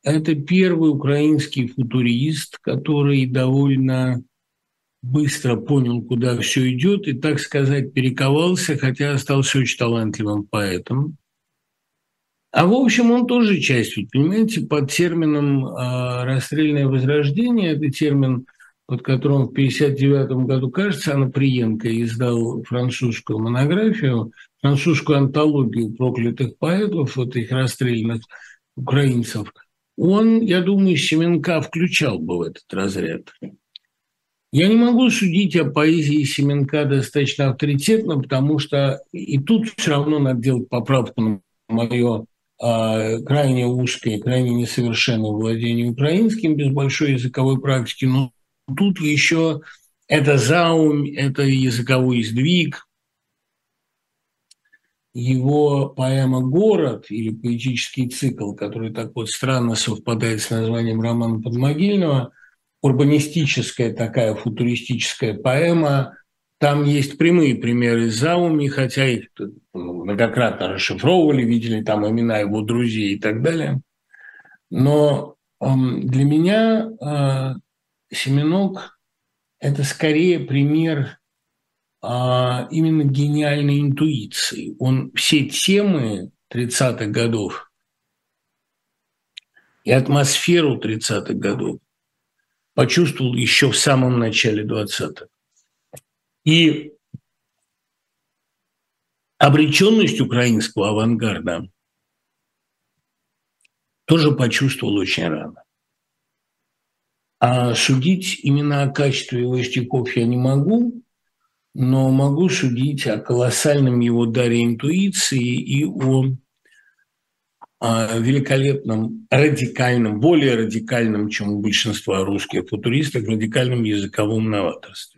Это первый украинский футурист, который довольно быстро понял, куда все идет, и, так сказать, перековался, хотя остался очень талантливым поэтом. А в общем, он тоже часть, ведь, понимаете, под термином «расстрельное возрождение», это термин, под которым в 1959 году, кажется, Анаприенко издал французскую монографию, французскую антологию проклятых поэтов, вот их расстрелянных украинцев. Он, я думаю, Семенка включал бы в этот разряд. Я не могу судить о поэзии Семенка достаточно авторитетно, потому что и тут все равно надо делать поправку на мое крайне узкое, крайне несовершенное владение украинским без большой языковой практики. Но тут еще это заумь, это языковой сдвиг. Его поэма «Город» или поэтический цикл, который так вот странно совпадает с названием романа Подмогильного, урбанистическая такая футуристическая поэма, там есть прямые примеры зауми, хотя их многократно расшифровывали, видели там имена его друзей и так далее. Но для меня Семенок – это скорее пример именно гениальной интуиции. Он все темы 30-х годов и атмосферу 30-х годов почувствовал еще в самом начале 20-х. И обреченность украинского авангарда тоже почувствовал очень рано. А судить именно о качестве его стихов я не могу, но могу судить о колоссальном его даре интуиции и о великолепном, радикальном, более радикальном, чем у большинства русских футуристов, радикальном языковом новаторстве.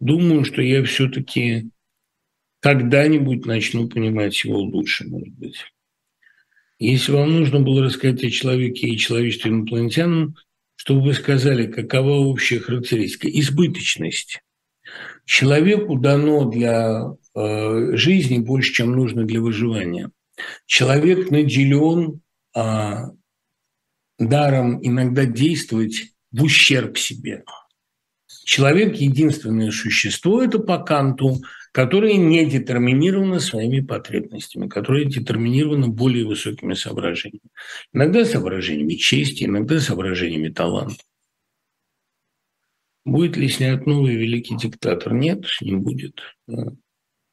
Думаю, что я все-таки когда-нибудь начну понимать его лучше, может быть. Если вам нужно было рассказать о человеке и человечестве инопланетянам, чтобы вы сказали, какова общая характеристика? Избыточность. Человеку дано для жизни больше, чем нужно для выживания. Человек наделен даром иногда действовать в ущерб себе. Человек – единственное существо, это по Канту, которое не детерминировано своими потребностями, которое детерминировано более высокими соображениями. Иногда соображениями чести, иногда соображениями таланта. Будет ли снят новый великий диктатор? Нет, не будет.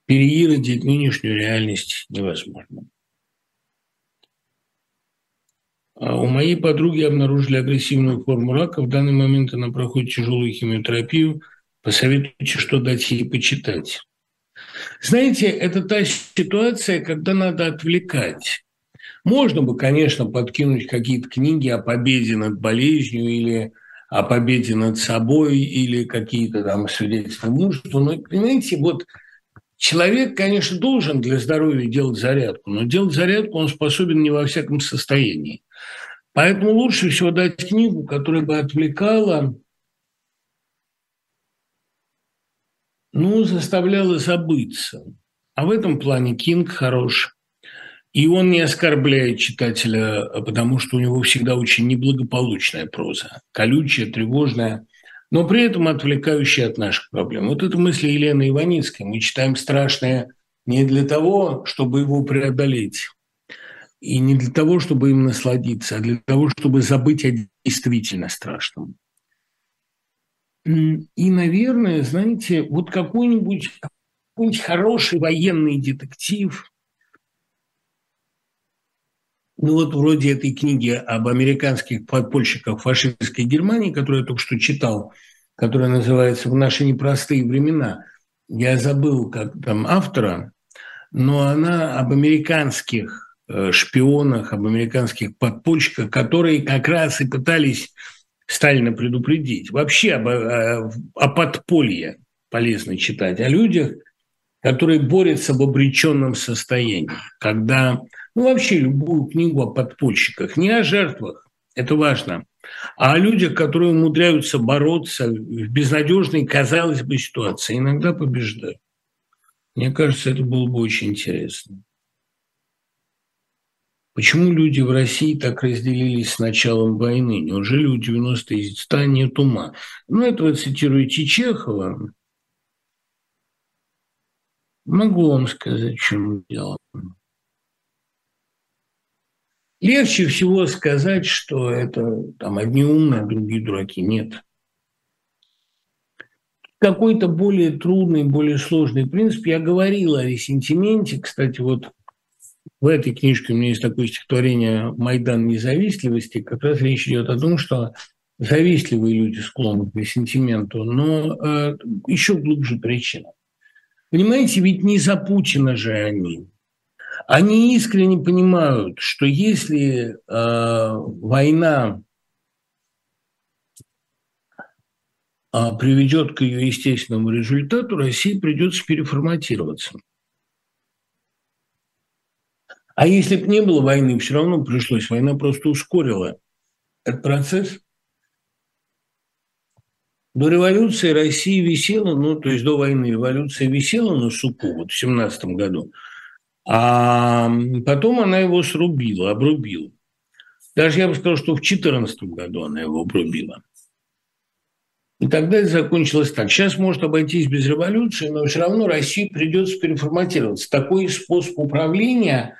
Переиродить нынешнюю реальность невозможно. У моей подруги обнаружили агрессивную форму рака. В данный момент она проходит тяжелую химиотерапию. Посоветуйте, что дать ей почитать. Знаете, это та ситуация, когда надо отвлекать. Можно бы, конечно, подкинуть какие-то книги о победе над болезнью или о победе над собой или какие-то там свидетельства мужества. Но, понимаете, вот человек, конечно, должен для здоровья делать зарядку, но делать зарядку он способен не во всяком состоянии. Поэтому лучше всего дать книгу, которая бы отвлекала, ну, заставляла забыться. А в этом плане Кинг хорош. И он не оскорбляет читателя, потому что у него всегда очень неблагополучная проза. Колючая, тревожная. но при этом отвлекающие от наших проблем. Вот это мысли Елены Иваницкой. Мы читаем страшное не для того, чтобы его преодолеть, и не для того, чтобы им насладиться, а для того, чтобы забыть о действительно страшном. И, наверное, знаете, вот какой-нибудь хороший военный детектив, ну вот вроде этой книги об американских подпольщиках фашистской Германии, которую я только что читал, которая называется «В наши непростые времена». Я забыл, как там автора, но она об американских шпионах, об американских подпольщиках, которые как раз и пытались Сталина предупредить. Вообще о подполье полезно читать, о людях, которые борются в обреченном состоянии, когда... Ну, вообще любую книгу о подпольщиках. Не о жертвах, это важно, а о людях, которые умудряются бороться в безнадежной, казалось бы, ситуации. Иногда побеждают. Мне кажется, это было бы очень интересно. Почему люди в России так разделились с началом войны? Неужели у 90-х нет ума? Ну, это вы цитируете Чехова. Могу вам сказать, в чем дело. Легче всего сказать, что это там одни умные, а другие дураки. Нет. Какой-то более трудный, более сложный принцип. Я говорил о ресентименте. Кстати, вот в этой книжке у меня есть такое стихотворение «Майдан независтливости». Как раз речь идет о том, что завистливые люди склонны к ресентименту, но еще глубже причина. Понимаете, ведь не за Путина же они. Они искренне понимают, что если война приведет к ее естественному результату, России придется переформатироваться. А если бы не было войны, все равно пришлось. Война просто ускорила этот процесс. До революции Россия висела, ну, то есть до войны революция висела на суку, вот в 1917 году. А потом она его срубила, обрубила. Даже я бы сказал, что в 2014 году она его обрубила. И тогда это закончилось так. Сейчас может обойтись без революции, но все равно России придется переформатироваться. Такой способ управления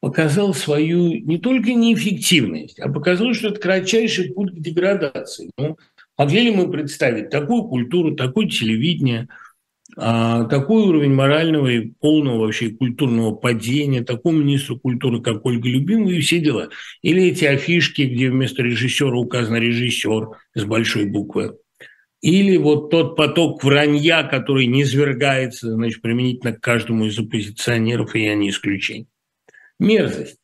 показал свою не только неэффективность, а показал, что это кратчайший путь к деградации. Ну, могли ли мы представить такую культуру, такое телевидение, такой уровень морального и полного вообще культурного падения, такому министру культуры, как Ольга Любимова, и все дела. Или эти афишки, где вместо режиссера указан режиссер с большой буквы. Или вот тот поток вранья, который низвергается, значит, применительно к каждому из оппозиционеров, и я не исключение. Мерзость.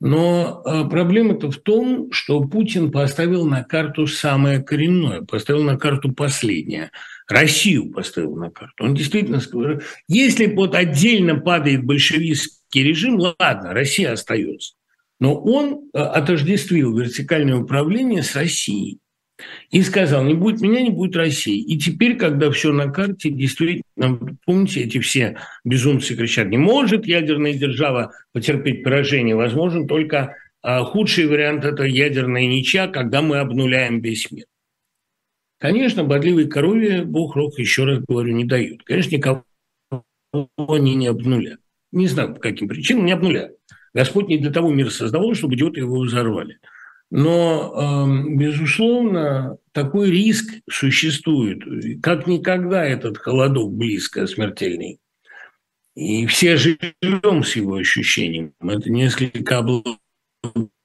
Но проблема-то в том, что Путин поставил на карту самое коренное, поставил на карту последнее. Россию поставил на карту. Он действительно сказал, если вот отдельно падает большевистский режим, ладно, Россия остается. Но он отождествил вертикальное управление с Россией и сказал, не будет меня, не будет России. И теперь, когда все на карте, действительно, помните, эти все безумцы кричат, не может ядерная держава потерпеть поражение, возможен только худший вариант – это ядерная ничья, когда мы обнуляем весь мир. Конечно, бодливой корове бог рог, еще раз говорю, не дают. Конечно, никого они не обнулят. Не знаю, по каким причинам не обнулят. Господь не для того мир создавал, чтобы идиоты его взорвали. Но, безусловно, такой риск существует. Как никогда этот холодок близко смертельный. И все живем с его ощущением. Это несколько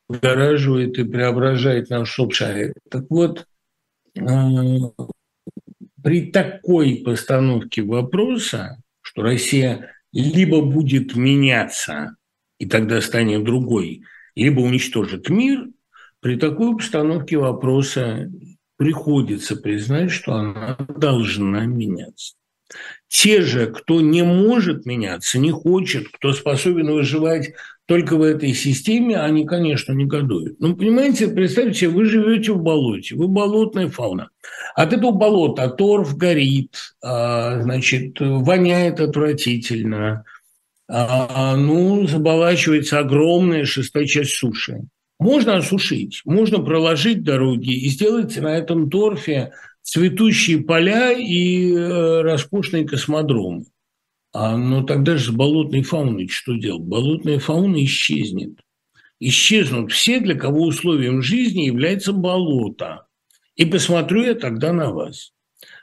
облагораживает и преображает наш общий. Так вот, при такой постановке вопроса, что Россия либо будет меняться, и тогда станет другой, либо уничтожит мир, при такой постановке вопроса приходится признать, что она должна меняться. Те же, кто не может меняться, не хочет, кто способен выживать только в этой системе, они, конечно, негодуют. Ну, понимаете, представьте себе, вы живете в болоте, вы болотная фауна. От этого болота торф горит, значит, воняет отвратительно, ну, заболачивается огромная шестая часть суши. Можно осушить, можно проложить дороги и сделать на этом торфе цветущие поля и роскошные космодромы. Но тогда же с болотной фауной что делать? Болотная фауна исчезнет. Исчезнут все, для кого условием жизни является болото. И посмотрю я тогда на вас.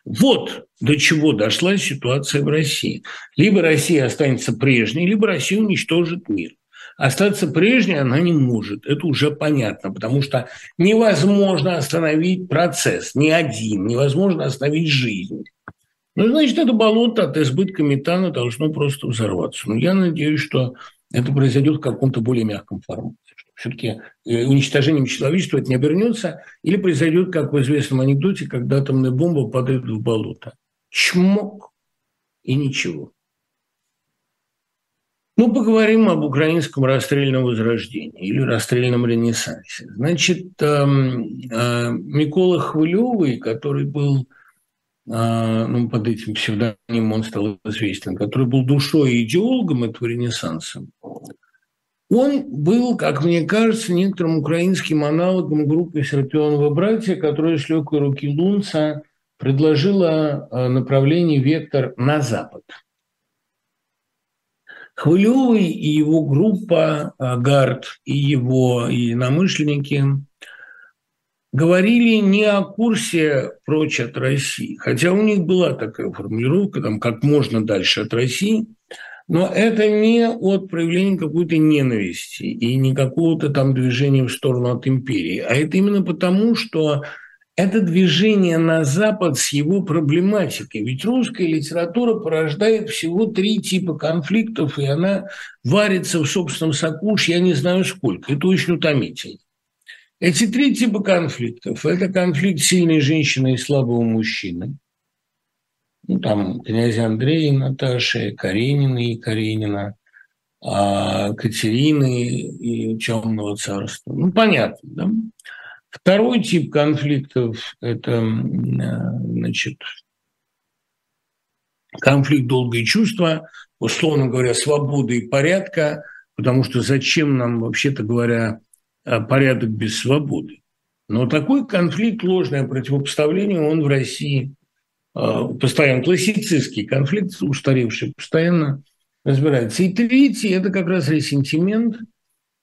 Вот до чего дошла ситуация в России. Либо Россия останется прежней, либо Россия уничтожит мир. Остаться прежней она не может, это уже понятно, потому что невозможно остановить процесс, ни один, невозможно остановить жизнь. Ну, значит, это болото от избытка метана должно просто взорваться. Но я надеюсь, что это произойдет в каком-то более мягком формате. Все-таки уничтожением человечества это не обернется, или произойдет, как в известном анекдоте, когда атомная бомба падает в болото. Чмок и ничего. Ну, поговорим об украинском расстрельном возрождении или расстрельном ренессансе. Значит, Микола Хвылевый, который был, ну, под этим псевдонимом он стал известен, который был душой и идеологом этого ренессанса, он был, как мне кажется, некоторым украинским аналогом группы Серпионова братья, которая с легкой руки Лунца предложила направление «Вектор на запад». Хвылевый и его группа, Гард и его единомышленники, говорили не о курсе прочь от России, хотя у них была такая формулировка, там, как можно дальше от России. Но это не от проявления какой-то ненависти и не какого-то там движения в сторону от империи, а это именно потому, что это движение на Запад с его проблематикой. Ведь русская литература порождает всего 3 типа конфликтов, и она варится в собственном соку, я не знаю сколько, это очень утомительно. Эти 3 типа конфликтов – это конфликт сильной женщины и слабого мужчины. Ну, там князя Андрея и Наташи, Каренина и Каренина, Катерины и Темного царства. Ну, понятно, да? Второй тип конфликтов – это, значит, конфликт долга и чувства, условно говоря, свободы и порядка, потому что зачем нам, вообще-то говоря, порядок без свободы? Но такой конфликт, ложное противопоставление, он в России постоянно, классицистский конфликт, устаревший, постоянно разбирается. И третий – это как раз ресентимент,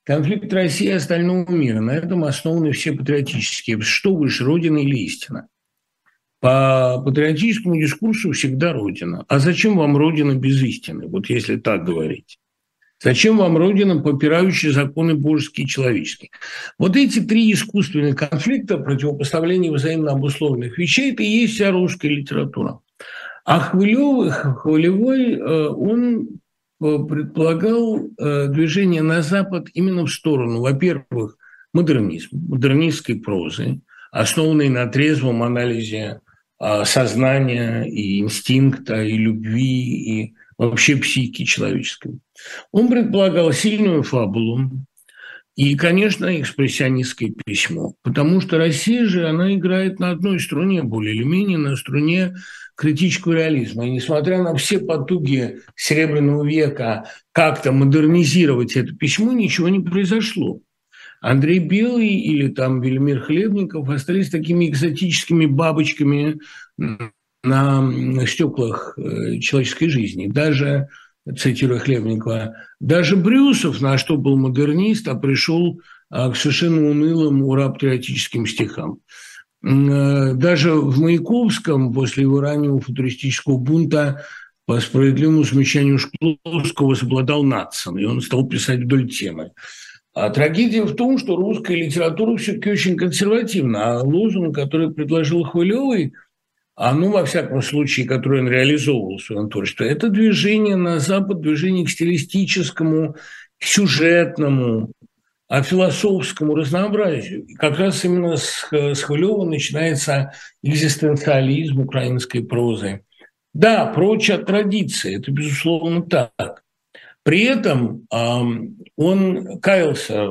конфликт России и остального мира. На этом основаны все патриотические. Что выше, Родина или истина? По патриотическому дискурсу всегда Родина. А зачем вам Родина без истины, вот если так говорить? Зачем вам Родина, попирающая законы божеские и человеческие? Вот эти 3 искусственных конфликта, противопоставления взаимно обусловленных вещей, это и есть вся русская литература. А Хвылевой, он предполагал движение на Запад именно в сторону, во-первых, модернизма, модернистской прозы, основанной на трезвом анализе сознания и инстинкта, и любви, и вообще психики человеческой. Он предполагал сильную фабулу и, конечно, экспрессионистское письмо, потому что Россия же, она играет на одной струне, более или менее на струне критического реализма. И несмотря на все потуги Серебряного века как-то модернизировать это письмо, ничего не произошло. Андрей Белый или там Велимир Хлебников остались такими экзотическими бабочками на стеклах человеческой жизни. Даже, цитируя Хлебникова, даже Брюсов, на что был модернист, а пришел к совершенно унылым ура-патриотическим стихам. Даже в Маяковском, после его раннего футуристического бунта, по справедливому замечанию Шкловского, совладал Надсон, и он стал писать вдоль темы. А трагедия в том, что русская литература все-таки очень консервативна, а лозунг, который предложил Хвылевый, ну, во всяком случае, который он реализовывал в своем творчестве, это движение на Запад, движение к стилистическому, к сюжетному, философскому разнообразию. И как раз именно с Хвылева начинается экзистенциализм украинской прозы. Да, прочь от традиции, это, безусловно, так. При этом он каялся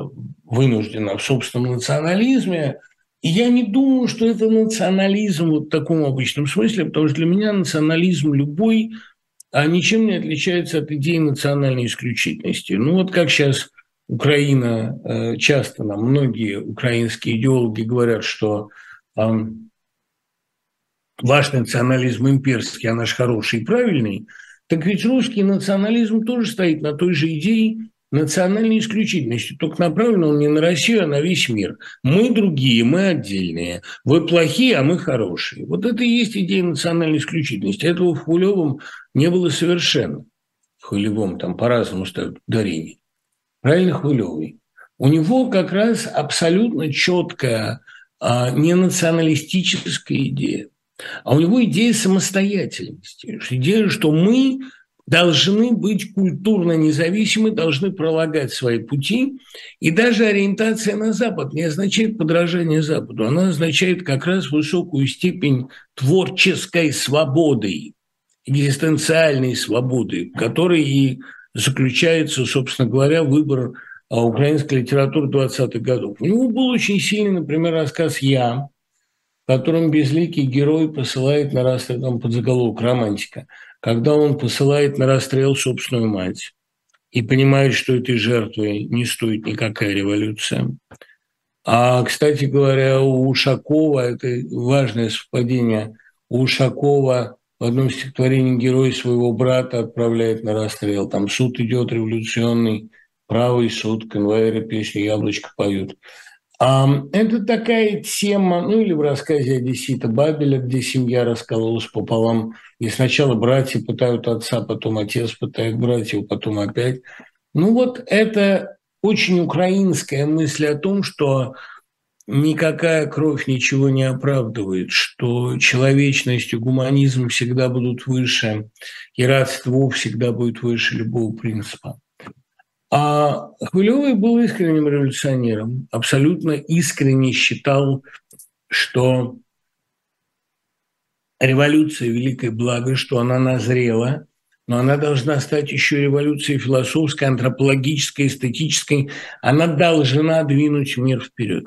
вынужденно в собственном национализме. И я не думаю, что это национализм вот в таком обычном смысле, потому что для меня национализм любой ничем не отличается от идеи национальной исключительности. Ну вот как сейчас Украина, часто нам многие украинские идеологи говорят, что ваш национализм имперский, а наш хороший и правильный, так ведь русский национализм тоже стоит на той же идее национальной исключительности, только направлен он не на Россию, а на весь мир. Мы другие, мы отдельные. Вы плохие, а мы хорошие. Вот это и есть идея национальной исключительности. Этого в Хулевом не было совершенно. В Хулевом там по-разному ставят ударение. Правильно, Хулевый. У него как раз абсолютно четкая не националистическая идея, а у него идея самостоятельности. Идея, что мы должны быть культурно независимы, должны пролагать свои пути. И даже ориентация на Запад не означает подражание Западу, она означает как раз высокую степень творческой свободы, экзистенциальной свободы, в которой и заключается, собственно говоря, выбор украинской литературы 20-х годов. У него был очень сильный, например, рассказ «Я», в котором безликий герой посылает на расстрел, там подзаголовок «Романтика», когда он посылает на расстрел собственную мать и понимает, что этой жертвой не стоит никакая революция. А, кстати говоря, у Ушакова, это важное совпадение, у Ушакова в одном стихотворении герой своего брата отправляет на расстрел. Там суд идет революционный, правый суд, конвоиры песню «Яблочко» поют. Это такая тема, ну или в рассказе одессита Бабеля, где семья раскололась пополам, и сначала братья пытают отца, потом отец пытает братьев, потом опять. Ну вот это очень украинская мысль о том, что никакая кровь ничего не оправдывает, что человечность и гуманизм всегда будут выше, и родство всегда будет выше любого принципа. А Хвылевый был искренним революционером, абсолютно искренне считал, что революция – великое благо, что она назрела, но она должна стать еще революцией философской, антропологической, эстетической. Она должна двинуть мир вперед.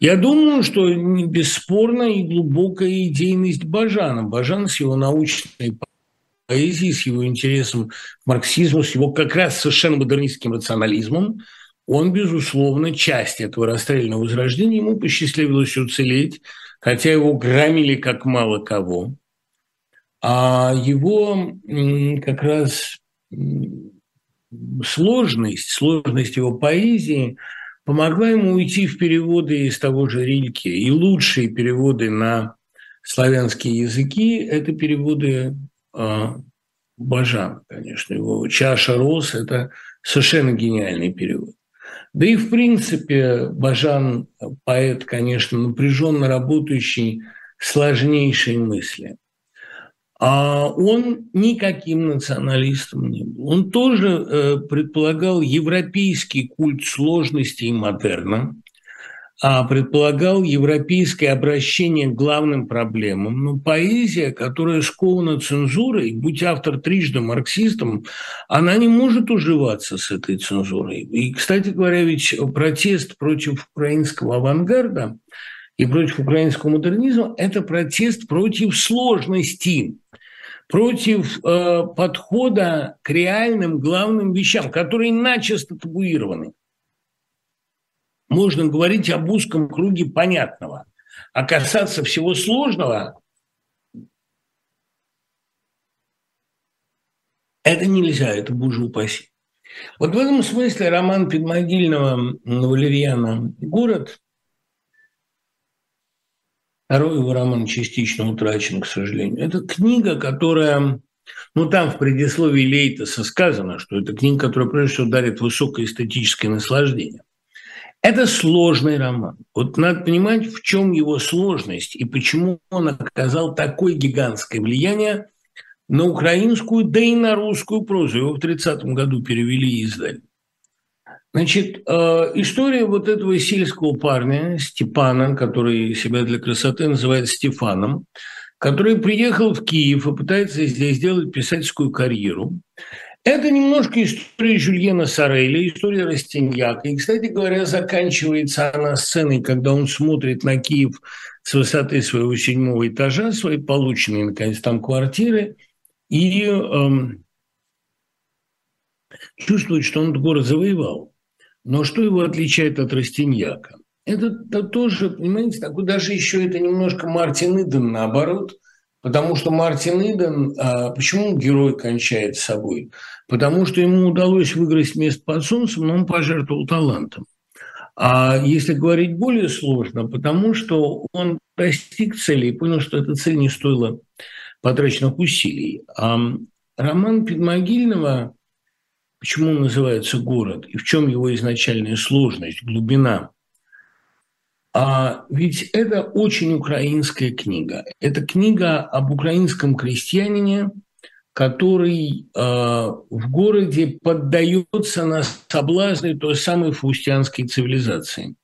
Я думаю, что бесспорно и глубокая идейность Бажана. Бажан с его научной поэзией, с его интересом к марксизму, с его как раз совершенно модернистским рационализмом, он, безусловно, часть этого расстрельного возрождения. Ему посчастливилось уцелеть, хотя его громили как мало кого. А его как раз сложность его поэзии помогла ему уйти в переводы из того же Рильке. И лучшие переводы на славянские языки – это переводы Бажана, конечно. Его «Чаша роз» – это совершенно гениальный перевод. Да и, в принципе, Бажан – поэт, конечно, напряженно работающий, сложнейшие мысли. А он никаким националистом не был. Он тоже предполагал европейский культ сложности и модерна, предполагал европейское обращение к главным проблемам. Но поэзия, которая скована цензурой, будь автор трижды марксистом, она не может уживаться с этой цензурой. И, кстати говоря, ведь протест против украинского авангарда и против украинского модернизма – это протест против сложности, против подхода к реальным главным вещам, которые начисто табуированы. Можно говорить об узком круге понятного, а касаться всего сложного – это нельзя, это боже упаси. Вот в этом смысле роман Подмогильного Валерьяна «Город», второй его роман частично утрачен, к сожалению, это книга, которая… Ну, там в предисловии Лейтаса сказано, что это книга, которая, прежде всего, дарит высокое эстетическое наслаждение. Это сложный роман. Вот надо понимать, в чем его сложность и почему он оказал такое гигантское влияние на украинскую, да и на русскую прозу. Его в 30-м году перевели и издали. Значит, история вот этого сельского парня Степана, который себя для красоты называет Стефаном, который приехал в Киев и пытается здесь сделать писательскую карьеру. Это немножко история Жюльена Сорреля, история Растиньяка. И, кстати говоря, заканчивается она сценой, когда он смотрит на Киев с высоты своего 7-го этажа, своей полученной, наконец, там квартиры, и чувствует, что он этот город завоевал. Но что его отличает от Растиньяка? Это тоже, понимаете, такой даже еще это немножко Мартин Иден наоборот, потому что Мартин Иден, почему герой кончает с собой? Потому что ему удалось выиграть место под солнцем, но он пожертвовал талантом. А если говорить более сложно, потому что он достиг цели и понял, что эта цель не стоила потраченных усилий. А роман Подмогильного, почему он называется «Город» и в чем его изначальная сложность, глубина? А ведь это очень украинская книга. Это книга об украинском крестьянине, который в городе поддается на соблазны той самой фаустианской цивилизации.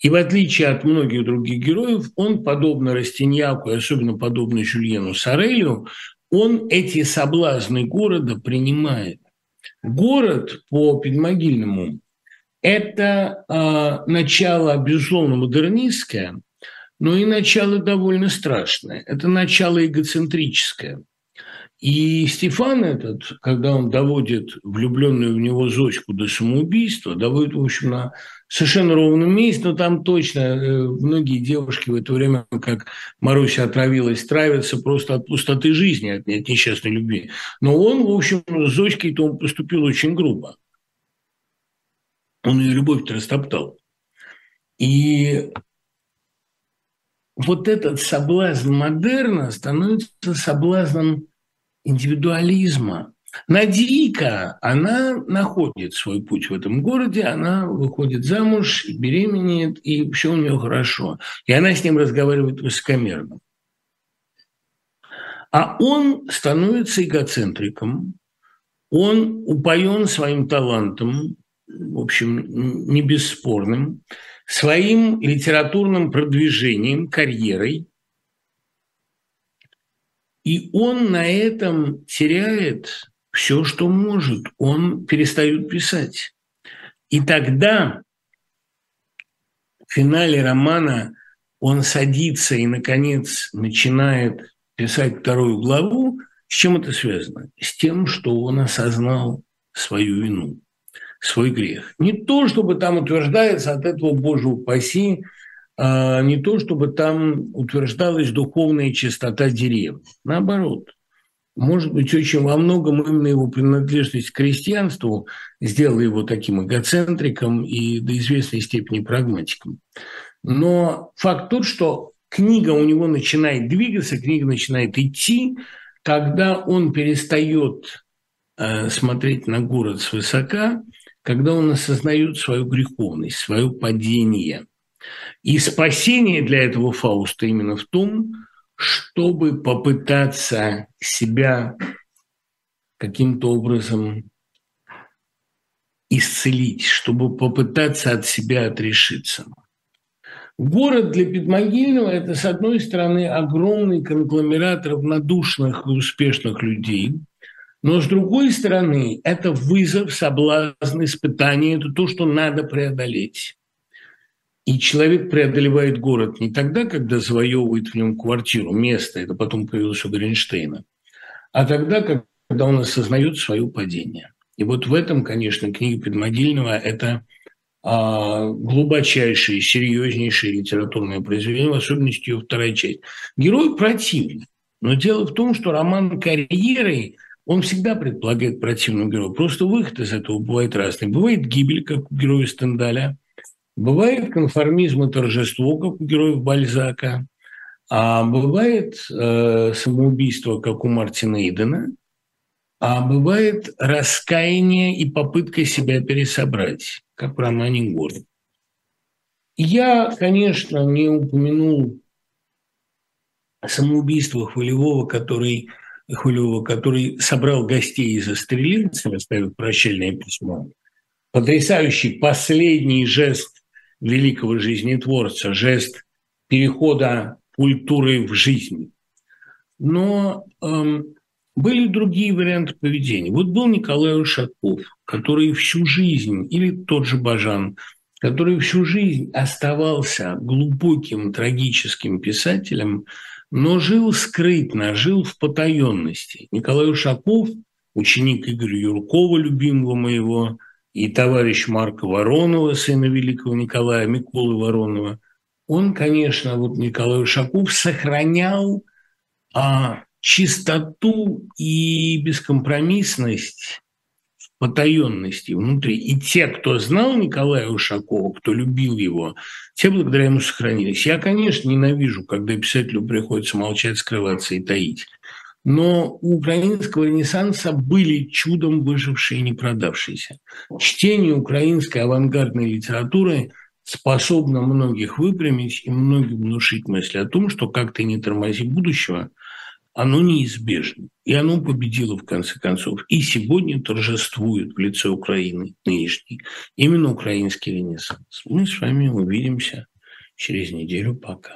И в отличие от многих других героев, он, подобно Растиньяку, и особенно подобно Жюльену Сорелю, он эти соблазны города принимает. Город по Подмогильному – это начало, безусловно, модернистское, но и начало довольно страшное. Это начало эгоцентрическое. И Стефан этот, когда он доводит влюбленную в него Зоську до самоубийства, доводит, в общем, на совершенно ровном месте, но там точно многие девушки в это время, как Маруся отравилась, травятся просто от пустоты жизни, от несчастной любви. Но он, в общем, с Зоськой-то он поступил очень грубо. Он ее любовь-то растоптал. И вот этот соблазн модерна становится соблазном индивидуализма. Надейка, она находит свой путь в этом городе, она выходит замуж, беременеет, и все у нее хорошо. И она с ним разговаривает высокомерно. А он становится эгоцентриком, он упоен своим талантом, в общем, не бесспорным, своим литературным продвижением, карьерой. И он на этом теряет все, что может. Он перестает писать. И тогда в финале романа он садится и, наконец, начинает писать вторую главу. С чем это связано? С тем, что он осознал свою вину, свой грех. Не то, чтобы там утверждается, от этого, Боже упаси, не то, чтобы там утверждалась духовная чистота деревни. Наоборот, может быть, очень во многом именно его принадлежность к крестьянству сделала его таким эгоцентриком и до известной степени прагматиком. Но факт тот, что книга у него начинает двигаться, книга начинает идти, когда он перестает смотреть на город свысока, когда он осознает свою греховность, свое падение. И спасение для этого Фауста именно в том, чтобы попытаться себя каким-то образом исцелить, чтобы попытаться от себя отрешиться. Город для Подмогильного – это, с одной стороны, огромный конгломерат равнодушных и успешных людей, но, с другой стороны, это вызов, соблазн, испытание, это то, что надо преодолеть. И человек преодолевает город не тогда, когда завоевывает в нем квартиру, место, это потом появилось у Гринштейна, а тогда, когда он осознает свое падение. И вот в этом, конечно, книга Подмогильного – это глубочайшее, серьезнейшее литературное произведение, в особенности ее вторая часть. Герой противный, но дело в том, что роман «Карьерой» он всегда предполагает противного героя, просто выход из этого бывает разный. Бывает гибель, как у героя Стендаля. Бывает конформизм и торжество, как у героев Бальзака, а бывает самоубийство, как у Мартина Идена, а бывает раскаяние и попытка себя пересобрать, как в романе «Город». Я, конечно, не упомянул о самоубийствах Хвалевого, который собрал гостей и застрелил, оставил прощальное письмо. Потрясающий последний жест великого жизнетворца, жест перехода культуры в жизнь. Но были другие варианты поведения. Вот был Николай Ушаков, который всю жизнь, или тот же Бажан, который всю жизнь оставался глубоким трагическим писателем, но жил скрытно, жил в потаенности. Николай Ушаков, ученик Игоря Юркова, любимого моего, и товарищ Марка Воронова, сына великого Николая, Миколы Воронова, он, конечно, вот Николай Ушаков сохранял чистоту и бескомпромиссность в потаенности внутри. И те, кто знал Николая Ушакова, кто любил его, те благодаря ему сохранились. Я, конечно, ненавижу, когда писателю приходится молчать, скрываться и таить. Но у украинского ренессанса были чудом выжившие и не продавшиеся. Чтение украинской авангардной литературы способно многих выпрямить и многим внушить мысль о том, что как ты не тормози будущего, оно неизбежно. И оно победило, в конце концов. И сегодня торжествует в лице Украины нынешней именно украинский ренессанс. Мы с вами увидимся через неделю. Пока.